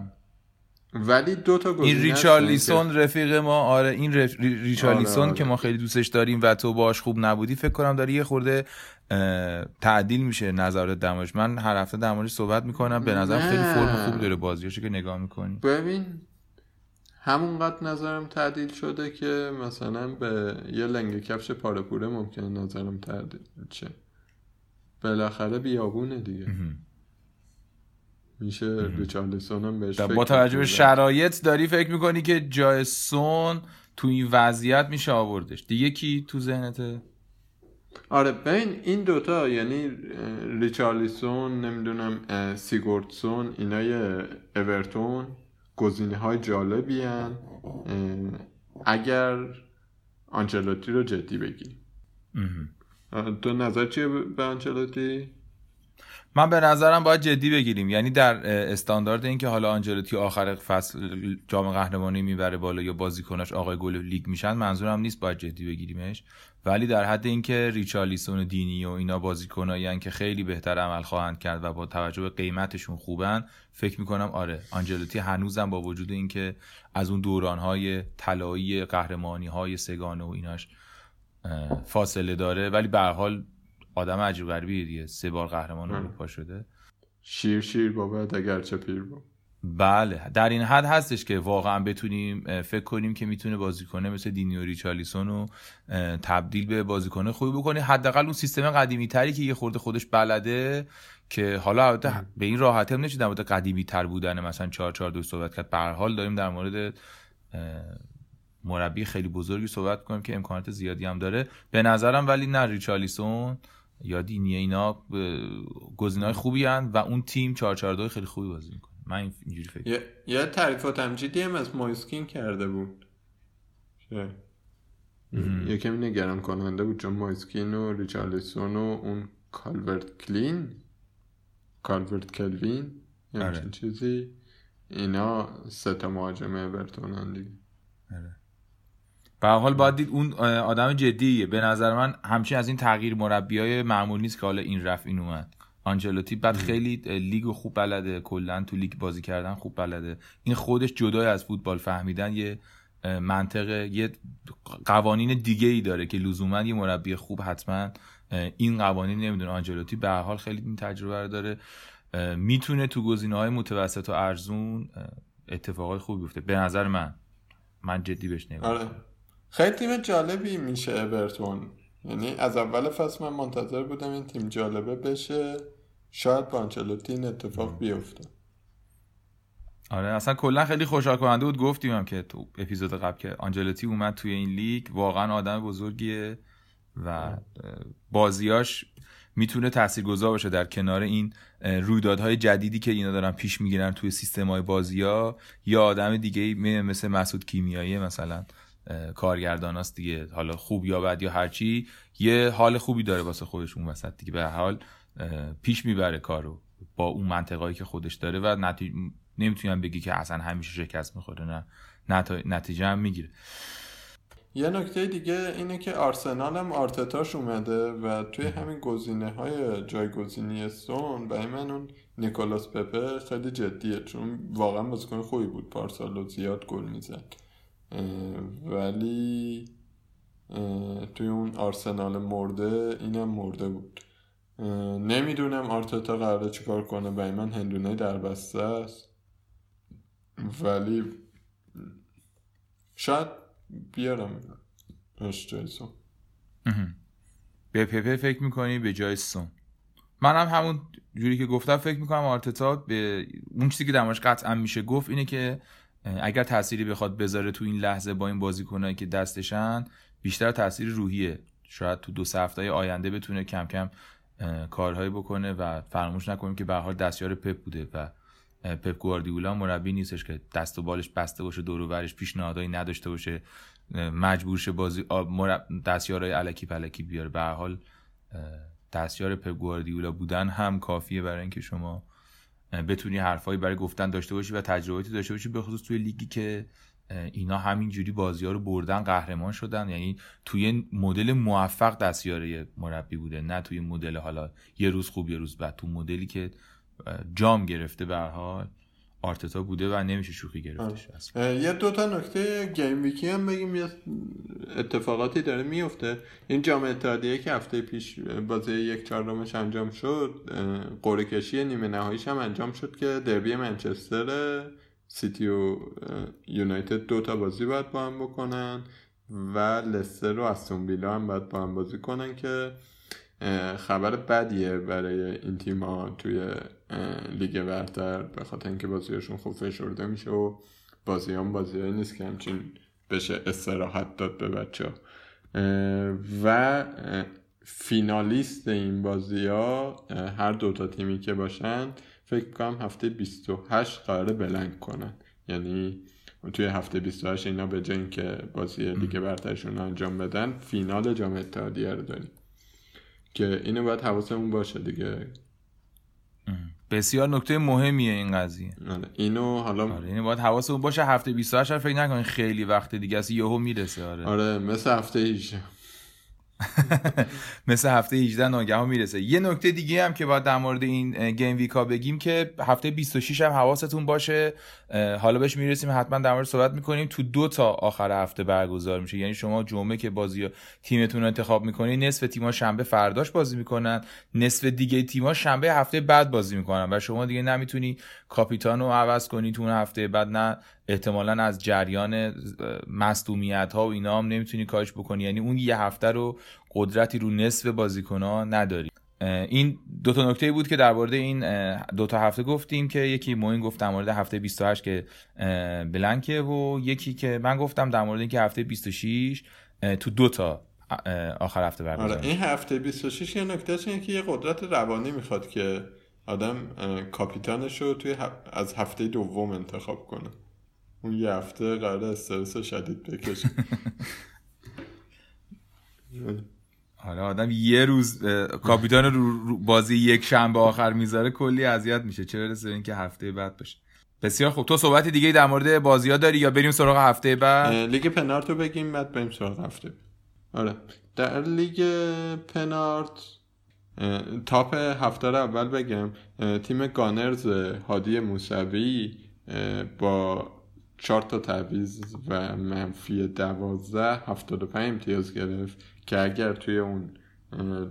ولی 2 تا گزینه این ریچارلیسون رفیق ما، آره این ریچارلیسون آره. که ما خیلی دوستش داریم و تو باش خوب نبودی، فکر کنم داره یه خورده تعدیل میشه نظرت دماش. من هر هفته دماش صحبت میکنم، به نظرم خیلی فرم خوب داره بازیاشو که نگاه میکنی. ببین همونقدر نظرم تعدیل شده که مثلا به یه لنگه کفش پاره پوره ممکنه نظرم تعدیل چه، بالاخره بیابونه دیگه. میشه ریچارلیسون هم بهش با توجه به شرایط داری فکر میکنی که جای سون تو این وضعیت میشه آوردش دیگه. کی تو ذهنته؟ آره ببین این دوتا، یعنی ریچارلیسون نمیدونم سیگورتسون اینای اورتون گزینه های جالبی هن اگر آنچلوتی رو جدی بگیری. تو نظر چیه به آنچلوتی؟ من به نظرم باید جدی بگیریم، یعنی در استاندارد این که حالا آنجلوتی آخر فصل جام قهرمانی میبره بالا یا بازیکناش آقای گل لیگ میشن، منظورم نیست باید جدی بگیریمش، ولی در حد این که ریچارلیسون و دینی و اینا بازیکنایی ان که خیلی بهتر عمل خواهند کرد و با توجه به قیمتشون خوبن، فکر میکنم آره آنجلوتی هنوزم با وجود این که از اون دورانهای طلایی قهرمانیهای سگانه و ایناش فاصله داره، ولی به هر حال آدم عجیب غریبیه دیگه، 3 بار قهرمان اروپا شده. شیر شیر بابا اگرچه پیر بابا. بله در این حد هستش که واقعا بتونیم فکر کنیم که میتونه بازیکنه مثل دینی و ریچارلیسون رو تبدیل به بازیکنه خوبی بکنه، حداقل اون سیستم قدیمی تری که یه خورده خودش بلده، که حالا به این راحتی هم نشد البته قدیمی تر بودن مثلا 4-4-2 صحبت کرد. به هر حال داریم در مورد مربی خیلی بزرگی صحبت می‌کنیم که امکانات زیادی هم داره به نظرم، ولی نه ریچارلیسون یا دینی اینا گزینه‌های خوبی هستند و اون تیم 4-4-2 خیلی خوبی بازی می‌کنه. من اینجوری فکر می‌کنم. یا تعریف و تمجیدی هم از مایسکین کرده بود. یکم نگران کننده بود چون مایسکین و ریچارلیسون و اون کالورت کلوین یا چنین چیزی، اینا 3 تا مهاجم اورتونن دیگه. آره. به هر حال باید دید اون آدم جدیه. به نظر من همچین از این تغییر مربیای معمول نیست که حالا این رفت این اومد. آنجلوتی بعد خیلی لیگو خوب بلده، کلا تو لیگ بازی کردن خوب بلده. این خودش جدای از فوتبال فهمیدن یه منطقه، یه قوانین دیگه‌ای داره که لزوما یه مربی خوب حتما این قوانین نمیدونه. آنجلوتی به هر حال خیلی این تجربه رو داره، میتونه تو گزینه‌های متوسط و ارزون اتفاقای خوبی بیفته. به نظر من جدی بهش نگاه آره. خیلی تیم جالبی میشه اورتون، یعنی از اول فصل من منتظر بودم این تیم جالبه بشه، شاید با آنچلوتی این اتفاق بیفته. آره اصلا کلا خیلی خوشحال کننده بود، گفتیم هم که تو اپیزود قبل که آنچلوتی اومد توی این لیگ، واقعا آدم بزرگیه و بازیاش میتونه تاثیرگذار باشه در کنار این رویدادهای جدیدی که اینا دارن پیش میگیرن توی سیستم‌های بازی‌ها. یا آدم دیگه مثل مسعود کیمیایی مثلا کارگرداناست دیگه، حالا خوب یا بد یا هرچی، یه حال خوبی داره واسه خودش اون وسط دیگه، به هر حال پیش میبره کارو با اون منطقه‌ای که خودش داره و نمیتونم بگی که اصلا همیشه شکست میخوره، نه نتیجه هم میگیره. یه نکته دیگه اینه که آرسنال هم آرتتاش اومده و توی همین گزینه‌های جایگزینی سون برای من اون نیکولاس پپه خیلی جدیه، چون واقعا بازیکن خوبی بود پارسال و زیاد گل میزد، ولی توی اون آرسنال مرده اینم مرده بود. نمیدونم آرتتا قراره چیکار کنه، برای من هندونه در بسته است، ولی شاید بیارم اش جای سون. به پپه فکر میکنی به جای سون؟ منم همون جوری که گفتم فکر میکنم آرتتا به اون چیزی که درماش قطعا میشه گفت اینه که اگر تأثیری بخواد بذاره تو این لحظه با این بازیکنایی که دستشن، بیشتر تأثیر روحیه. شاید تو 2 هفته آینده بتونه کم کم کارهایی بکنه و فراموش نکنیم که به هر حال دستیار پپ بوده و پپ گواردیولا مربی نیستش که دست و بالش بسته باشه، دور و برش پیشنهادایی نداشته باشه، مجبور شه بازی دستیارای الکی پلکی بیاره. به هر حال دستیار پپ گواردیولا بودن هم کافیه برای اینکه شما بتونی حرفایی برای گفتن داشته باشی و تجربیاتی داشته باشی، به خصوص توی لیگی که اینا همینجوری بازی‌ها رو بردن، قهرمان شدن. یعنی توی مدل موفق دستیاره مربی بوده، نه توی مدل حالا یه روز خوب یه روز بد. تو مدلی که جام گرفته به هر حال آرتتا بوده و نمیشه شوخی گرفتش. یه 2 تا نکته گیم ویکی هم بگیم، یه اتفاقاتی داره میفته. این جام اتحادیه که هفته پیش بازی 1/4 انجام شد، قرعه کشی نیمه نهاییش هم انجام شد که دربی منچستر سیتی و یونایتد 2 تا بازی باید با هم بکنن و لستر و آستون ویلا هم باید با هم بازی کنن که خبر بدیه برای این تیم‌ها توی لیگ برتر، به خاطر اینکه بازی‌هاشون خوب فشرده میشه و بازیام بازیایی نیست که همچین بشه استراحت داد به بچه‌ها. و فینالیست این بازی‌ها هر 2 تا تیمی که باشن فکر کنم هفته 28 قراره بلنگ کنن، یعنی توی هفته 28 اینا به جای اینکه بازی لیگ برترشون رو انجام بدن، فینال جام اتحادیه رو داریم که اینو باید حواسمون باشه دیگه. بسیار نکته مهمیه این قضیه. اینو حالا اینو باید حواسمون باشه، هفته 28 فکر نکنین خیلی وقت دیگه است، یهو میرسه. آره مثل هفته 18 مثل هفته 18 ناگهان میرسه. یه نکته دیگه هم که باید در مورد این گیم ویکا بگیم که هفته 26 هم حواستون باشه، حالا بهش میرسیم، حتما در مورد صحبت میکنیم. تو 2 تا آخر هفته برگزار میشه، یعنی شما جمعه که بازی تیمتون رو انتخاب میکنید، نصف تیم‌ها شنبه فرداش بازی میکنن، نصف دیگه تیم‌ها شنبه هفته بعد بازی میکنن و شما دیگه نمیتونی کاپیتانو عوض کنی تو اون هفته بعد، نه احتمالاً از جریان مصدومیت‌ها و اینا هم نمیتونی کارش بکنی، یعنی اون یه هفته رو قدرتی رو نصف بازیکن‌ها نداری. این 2 تا نکته بود که درباره این 2 تا هفته گفتیم، که یکی موین گفت در مورد هفته 28 که بلنکه و یکی که من گفتم در مورد اینکه هفته 26 تو 2 تا آخر هفته برگزار. آره این هفته 26 یه نکتهش اینه که یه قدرت روانی میخواد که آدم کاپیتانش رو توی از هفته دوم انتخاب کنه. اون یه هفته قراره استرس شدید بکشه. حالا آدم یه روز کاپیتان رو بازی یک شنبه آخر میذاره، کلی اذیت میشه، چرا رسه این که هفته بعد باشه. بسیار خوب، تو صحبت دیگه در مورد بازی‌ها داری یا بریم سراغ هفته بعد؟ لیگ پنارت رو بگیم بعد بریم سراغ هفته. آره در لیگ پنارت تاپ هفته رو اول بگم. تیم گانرز هادی موسوی با 4 تا تعویض و منفی 12 75 امتیاز گرفت که اگر توی اون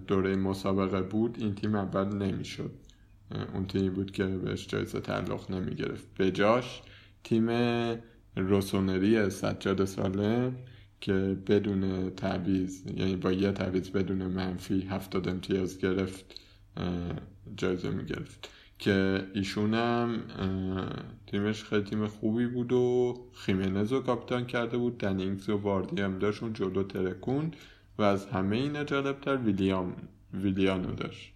دوره مسابقه بود این تیم اول نمیشد، اون تیمی بود که بهش جایزه تعلق نمی گرفت. به جاش تیم روسونری سجاد سالم که بدون تعویض، یعنی با یه تعویض بدون منفی 70 امتیاز گرفت، جایزه می گرفت که ایشون هم تیمش خیلی تیم خوبی بود و خیمنز رو کاپیتان کرده بود، دنینگز و واردی هم داشت اون جلو ترکون و از همه اینا جالبتر ویلیانو داشت.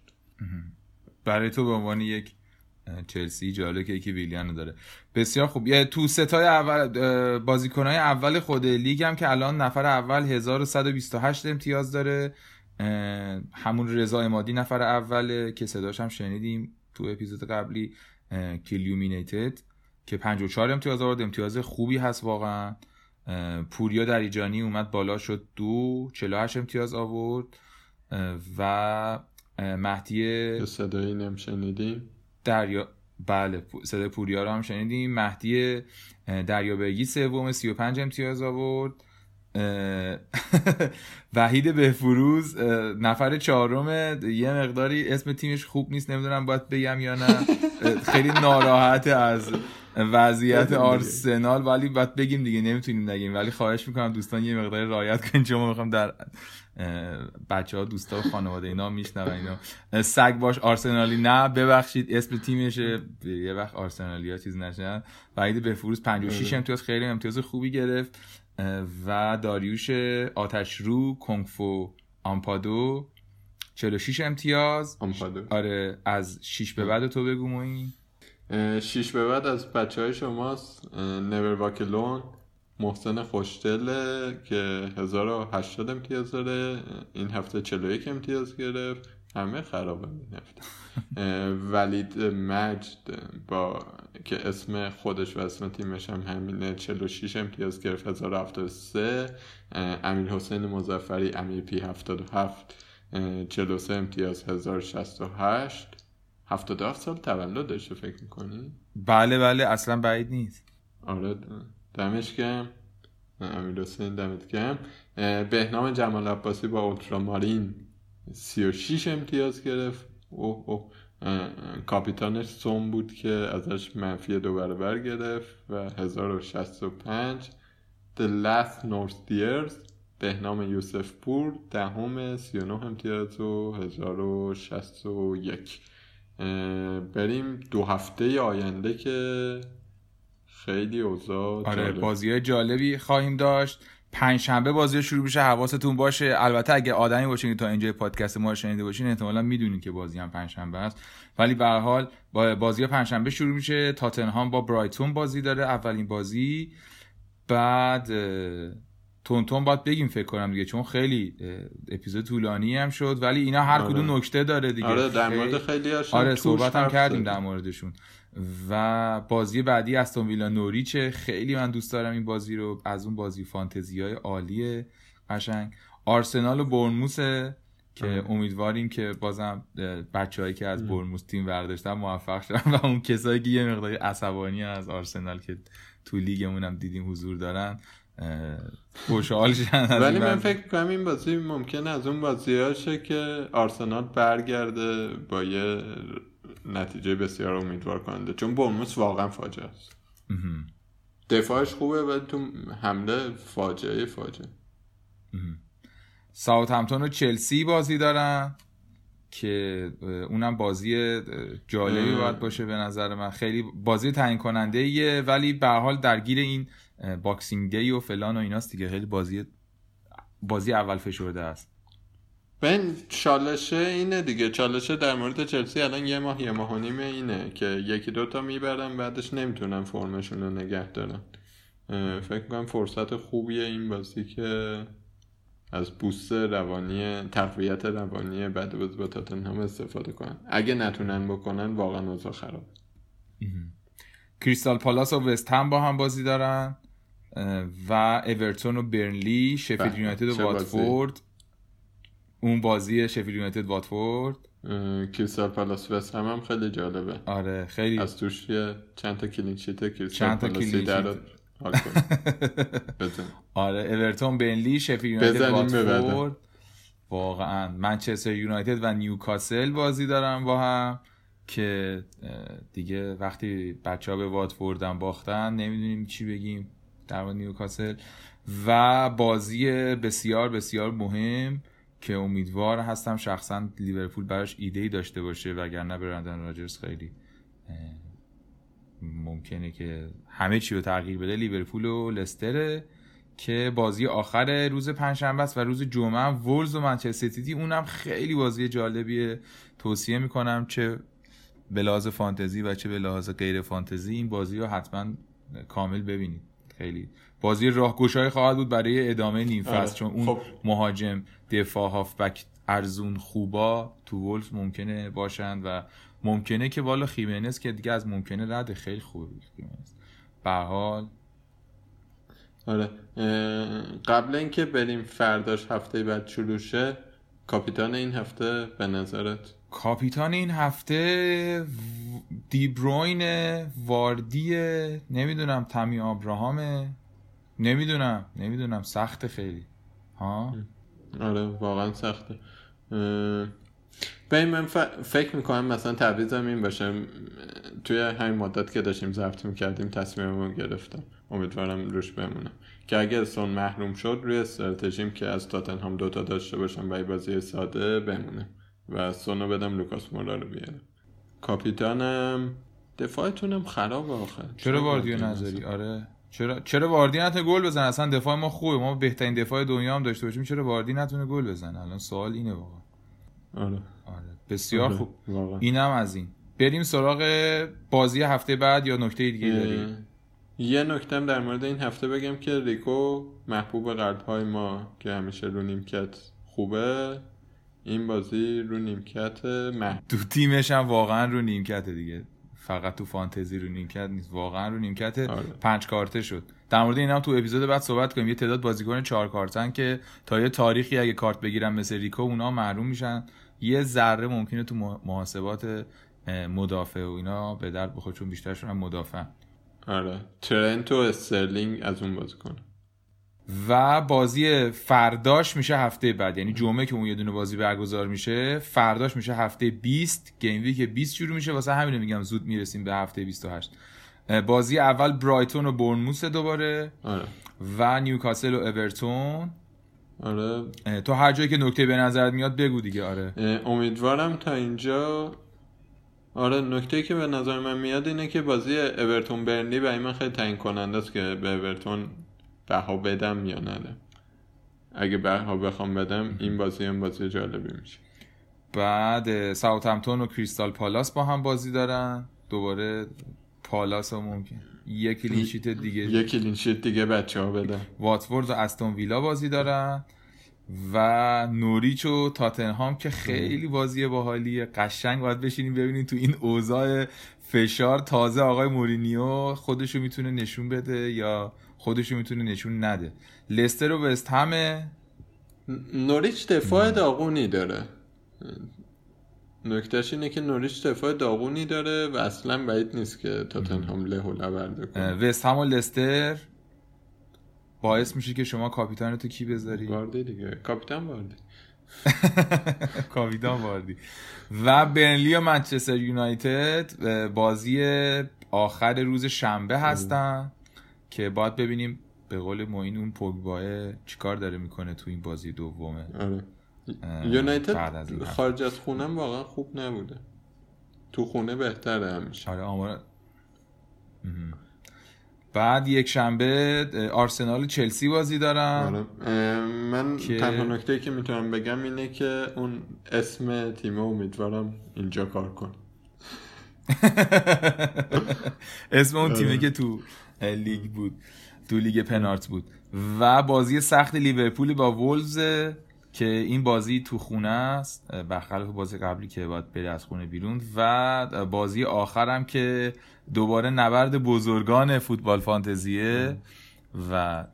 برای تو به عنوان یک چلسی جالبه که یکی ویلیانو داره. بسیار خوب. یه تو ستای اول بازیکن‌های اول خود لیگ هم که الان نفر اول 1128 امتیاز داره، همون رضا عمادی نفر اوله که صداش هم شنیدیم تو اپیزود قبلی، کلیومینیتد که 54 امتیاز آورد، امتیاز خوبی هست واقعا. پوریا دریجانی اومد بالا شد 48 امتیاز آورد و مهدی صدایی نمیشنیدیم دریا، بله صدای پوریا رو هم شنیدیم. مهدی دریابرگی سوم 35 امتیاز آورد. وحید بهفروز نفر چهارم، یه مقداری اسم تیمش خوب نیست، نمیدونم باید بگم یا نه، خیلی ناراحت از وضعیت آرسنال، ولی باید بگیم دیگه، نمیتونیم نگیم، ولی خواهش میکنم دوستان یه مقداری رعایت کنید چون ما میخوام در بچه‌ها، دوستا و خانواده اینا میشنون اینا سگ باش آرسنالی، نه ببخشید اسم تیمشه، یه وقت آرسنالیا چیز نشن. وحید بهفروز 56 امتیاز، خیلی امتیاز خوبی گرفت. و داریوش آتشرو کنگفو آمپادو 46 امتیاز. آمپادو آره، از 6 به بعد تو بگو مویی. 6 به بعد از بچهای شماست نیور واکلون، محسن خوشتله که 1080 امتیاز داره، این هفته 41 امتیاز گرفت، همه خرابه این هفته. ولید مجد با که اسم خودش و اسم تیمش هم همینه، 46 امتیاز گرفت، 1073. امیر حسین مظفری امیر پی 77 43 امتیاز، 1068. 77 سال تولد داشته فکر میکنی؟ بله بله، اصلا بعید نیست. آره دمش گرم امیر حسین، دمت گرم. بهنام جمال عباسی با اولترامارین 36 امتیاز گرفت. اوه اوه، کاپیتانش سوم بود که ازش منفی 2 برابر گرفت و 1065. The Last North Deers بهنام یوسف پور دهم، 39 امتیاز و 1061. بریم 2 هفته آینده که خیلی اوضاع آره جالب. بازی‌های جالبی خواهیم داشت. 5 شنبه بازی شروع میشه، حواستون باشه. البته اگه آدمی باشین که تا اینجای پادکست ما رو شنیده باشین احتمالاً میدونین که بازی هم 5 شنبه است، ولی به هر حال بازی 5 شنبه شروع میشه. تاتنهام با برایتون بازی داره، اولین بازی. بعد تونتون باید بگیم فکر کنم دیگه، چون خیلی اپیزود طولانی هم شد، ولی اینا هر آره. کدوم نکته داره دیگه. آره در مورد خیلی‌هاشون آره صحبت هم کردیم در موردشون. و بازی بعدی استون ویلا نوریچه، خیلی من دوست دارم این بازی رو، از اون بازی فانتزی‌های عالیه قشنگ. آرسنال و برنموث که امیدواریم که بازم بچه‌هایی که از برنموث تیم برداشتن موفق شدن و اون کسایی که یه مقدار عصبانی از آرسنال که تو لیگمون هم دیدیم حضور دارن خوشحال شدن. ولی من فکر می‌کنم این بازی ممکنه از اون بازی‌هاشه که آرسنال برگرده با یه نتیجه بسیار امیدوار کننده، چون برنموث واقعا فاجعه است. دفاعش خوبه ولی تو حمله فاجعه. ساوثهمپتون و چلسی بازی دارن که اونم بازی جالبی باید باشه به نظر من، خیلی بازی تعیین کننده ایه، ولی به هر حال درگیر این باکسینگ دی و فلان و ایناست دیگه، خیلی بازی اول فشرده است. بن چالشه اینه دیگه، چالشه در مورد چلسی الان یه ماه و نیم اینه که یکی دوتا میبرن بعدش نمیتونن فرمشون رو نگه دارن. فکر کنم فرصت خوبیه این بازی که از بوست روانی، تقویت روانی بعد از با تاتنهام استفاده کنن. اگه نتونن بکنن واقعا اوضاع خراب. کریستال پالاس و وست هم با هم بازی دارن و اورتون و برنلی، شفیلد یونایتد و واتفورد، اون بازی شفیلد یونایتد واتفورد. کریستال پالاس وست هم خیلی جالبه. آره خیلی از توش چند تا کلین شیت کریستال پالاسی درآورد. آره اورتون، برنلی، شفیلد یونایتد، واتفورد. واقعا منچستر یونایتد و نیوکاسل بازی دارن با هم که دیگه وقتی بچه‌ها به واتفورد هم باختن نمیدونیم چی بگیم در مورد نیوکاسل. و بازی بسیار بسیار مهم که امیدوار هستم شخصا لیورپول براش ایده‌ای داشته باشه، وگرنه برندن راجرز خیلی ممکنه که همه چی رو تغییر بده. لیورپول و لستر که بازی آخر روز پنجشنبه است و روز جمعه وولز و منچستر سیتی، اونم خیلی بازی جالبیه، توصیه میکنم چه به لحاظ فانتزی و چه به لحاظ غیر فانتزی این بازی رو حتما کامل ببینید. خیلی بازی راهگشایی خواهد بود برای ادامه نیم فصل، چون اون مهاجم، دفاع، هافبک ارزون خوبا تو وولز ممکنه باشند و ممکنه که والا خیمنز که دیگه از ممکنه رد خیلی خوبه خیمنز به حال. آره قبل اینکه بریم فرداش هفته بعد شلوشه، کاپیتان این هفته به نظرت؟ کاپیتان این هفته دیبروین، واردیه، نمیدونم تامی آبراهامه، نمیدونم سخت خیلی ها. آره واقعا سخته. ببین من فکر میکنم مثلا تعویضم این باشه، توی همین مدت که داشتیم ضبط میکردیم تصمیممو گرفتم، امیدوارم روش بمونم، که اگر سون محروم شد روی استراتژیم که از تاتنهام دوتا داشته باشم برای بازی ساده بمونم و سونو بدم لوکاس مورا رو بیارم. کاپیتانم دفاعتونم خرابه آخه. چرا واردیو نذاری؟ آره چرا واردی نتونه گل بزنه؟ اصلا دفاع ما خوبه، ما بهترین دفاع دنیا هم داشته باشیم، چرا واردی نتونه گل بزنه؟ الان سوال اینه واقعا. آره بسیار خوب واقع. اینم از این. بریم سراغ بازی هفته بعد یا نکته دیگه داری؟ یه نکته هم در مورد این هفته بگم که ریکو محبوب قلب‌های ما که همیشه رو نیمکت خوبه، این بازی رو نیمکت تو تیمش هم واقعا رو نیمکت، دیگه فقط تو فانتزی رو نیمکت نیست، واقعا رو نیمکت. آره. 5 کارته شد. در مورد اینا هم تو اپیزود بعد صحبت کنیم. یه تعداد بازیکن 4 کارتن که تا یه تاریخی اگه کارت بگیرن مثل ریکو اونا محروم میشن، یه ذره ممکنه تو محاسبات مدافع و اینا به درد بخوره، چون بیشترشون هم مدافعن. آره ترنت و استرلینگ از اون بازیکن. و بازی فرداش میشه هفته بعد، یعنی جمعه که اون یه دونه بازی برگزار میشه، فرداش میشه هفته 20، گیم ویک 20 شروع میشه، واسه همین میگم زود میرسیم به هفته 28. بازی اول برایتون و بورنموث دوباره. آره. و نیوکاسل و اورتون. آره تو هر جایی که نکته به نظرت میاد بگو دیگه. آره امیدوارم تا اینجا. آره نکته‌ای که به نظر من میاد اینه که بازی اورتون برنلی برای من خیلی تعیین کننده است که به اورتون بها بدم یا ندم. اگه بها بخوام بدم این بازی هم بازی جالبی میشه. بعد ساوتهمپتون و کریستال پالاس با هم بازی دارن، دوباره پالاس هم ممکن یک کلین شیت دیگه بچه‌ها بدن. واتفورد و استون ویلا بازی دارن و نوریچ و تاتنهام که خیلی بازی باحالیه، قشنگ باید بشینیم ببینیم تو این اوضاع فشار تازه آقای مورینیو خودشو میتونه نشون بده یا خودشو میتونه نشون نده. لستر و وست همه. نوریچ دفاع داغونی داره، نکتهش اینه که نوریچ دفاع داغونی داره و اصلا بعید نیست که تاتنهام له و لورده کنه. وست هم و لستر باعث میشه که شما کاپیتان تو کی بذاری؟ واردی دیگه، کاپیتان واردی. و برنلی و منچستر یونایتد بازی آخر روز شنبه هستن که باید ببینیم به قول معین اون پوگبا چیکار داره میکنه تو این بازی دومه. آره یونایتد خارج از خونه واقعا خوب نبوده، تو خونه بهتره همیشه. آره آمار. بعد یک شنبه آرسنال و چلسی بازی دارم. من تنها نکته‌ای که میتونم بگم اینه که اون اسم تیمه امیدوارم اینجا کار کن. اسم اون تیمه که تو لیگ بود، تو لیگ پنارت بود. و بازی سخت لیورپول با وولز که این بازی تو خونه است برخلاف بازی قبلی که باید بره از خونه بیرون. و بازی آخرم که دوباره نبرد بزرگان فوتبال فانتزیه و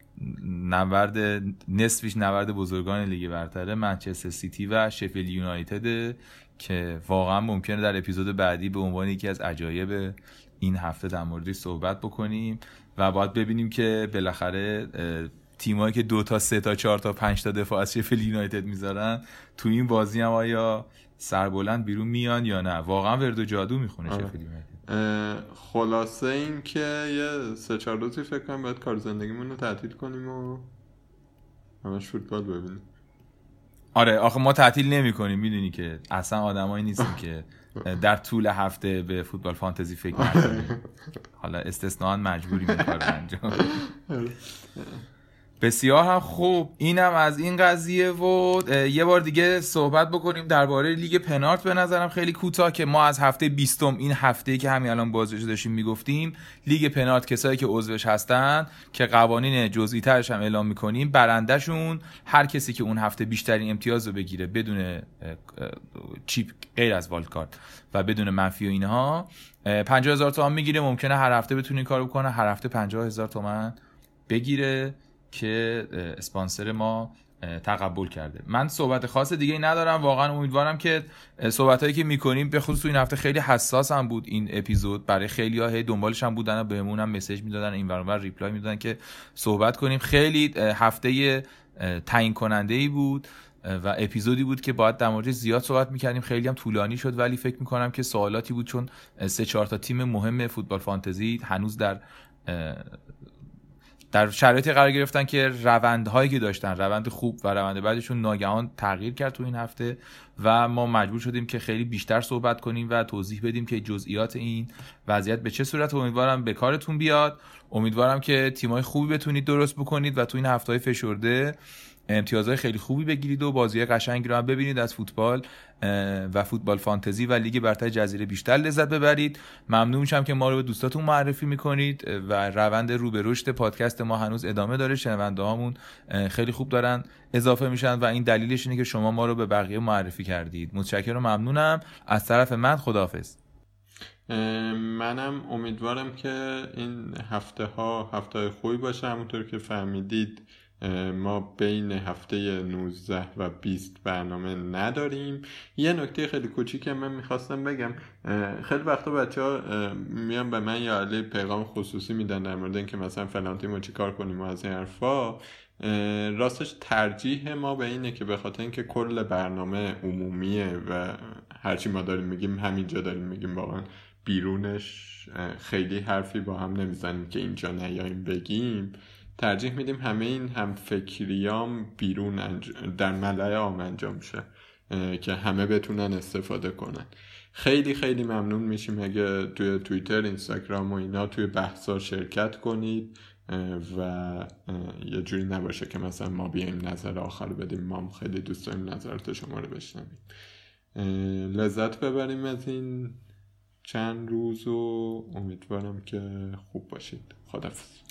نبرد نصفیش نبرد بزرگان لیگ برتره، منچستر سیتی و شفیلد یونایتد که واقعا ممکنه در اپیزود بعدی به عنوان یکی از عجایب این هفته در موردش صحبت بکنیم و باید ببینیم که بالاخره تیمایی که 2 تا 3 تا 4 تا 5 تا دفاع از شفیلد یونایتد میذارن تو این بازی هم آیا سربلند بیرون میان یا نه، واقعا ورد و جادو میخونه شفیلد یونایتد. خلاصه این که یه 3-4 روزی فکر کنم باید کار زندگیمون رو تعطیل کنیم و همش فوتبال ببینیم. آره آخه ما تعطیل نمیکنیم، میدونی که اصلا آدمایی نیستیم که در طول هفته به فوتبال فانتزی فکر نکنیم. حالا استثناء مجبوریم این کارو انجام بدیم. بسیار هم خوب. اینم از این قضیه و یه بار دیگه صحبت بکنیم درباره لیگ پنارت. به نظرم خیلی کوتاه که ما از هفته 20 این هفته‌ای که همین الان بازیش داشتیم میگفتیم لیگ پنارت کسایی که عضوش هستن که قوانین جزئی ترش هم اعلام می‌کنیم، برنده‌شون هر کسی که اون هفته بیشترین امتیاز رو بگیره بدون چیپ غیر از والکارت و بدون منفی و اینها 50,000 تومان میگیره. ممکنه هر هفته بتونه کار بکنه، هر هفته 50,000 تومان بگیره که اسپانسر ما تقبل کرده. من صحبت خاص دیگه ای ندارم. واقعا امیدوارم که صحبتایی که میکنیم به خصوص این هفته خیلی حساس هم بود این اپیزود، برای خیلی‌ها هی دنبالش هم بودن و بهمون هم مسیج میدادن، این ور اون ور ریپلای میدادن که صحبت کنیم. خیلی هفته تعیین کننده‌ای بود و اپیزودی بود که باید در موردش زیاد صحبت می‌کردیم، خیلی هم طولانی شد، ولی فکر می‌کنم که سوالاتی بود چون 3-4 تا تیم مهم فوتبال فانتزی هنوز در شرایطی قرار گرفتن که روندهایی که داشتن، روند خوب و روند بعدشون ناگهان تغییر کرد تو این هفته و ما مجبور شدیم که خیلی بیشتر صحبت کنیم و توضیح بدیم که جزئیات این وضعیت به چه صورت. امیدوارم به کارتون بیاد، امیدوارم که تیمای خوبی بتونید درست بکنید و تو این هفته‌های فشرده امتیازهای خیلی خوبی بگیرید و بازی‌های قشنگی رو هم ببینید از فوتبال و فوتبال فانتزی و لیگ برتر جزیره بیشتر لذت ببرید. ممنون میشم که ما رو به دوستاتون معرفی میکنید و روند رو به رشد پادکست ما هنوز ادامه داره. شنونده هامون خیلی خوب دارن اضافه میشن و این دلیلش اینه که شما ما رو به بقیه معرفی کردید. متشکرم و ممنونم. از طرف من خداحافظ. منم امیدوارم که این هفته خوبی باشه. همونطور که فهمیدید ما بین هفته 19 و 20 برنامه نداریم. یه نکته خیلی کوچیک که من میخواستم بگم، خیلی وقتا بچه‌ها میان به من یا علی پیغام خصوصی میدن در مورد اینکه مثلا فلان تیمو چیکار کنیم و از این حرفا. راستش ترجیح ما به اینه که به خاطر اینکه کل برنامه عمومیه و هرچی ما داریم میگیم همینجا داریم میگیم، واقعا بیرونش خیلی حرفی با هم نمیزنیم که اینجا نیاییم بگیم. ترجیح میدیم همه این هم فکریام بیرون در ملای عام انجام شه که همه بتونن استفاده کنن. خیلی خیلی ممنون میشیم اگه توی توییتر، اینستاگرام و اینا توی بحثا شرکت کنید و یه جوری نباشه که مثلا ما بیایم نظر آخر بدیم. ما خیلی دوست داریم نظرات شما رو بشنویم. لذت ببریم از این چند روز و امیدوارم که خوب باشید. خداحافظ.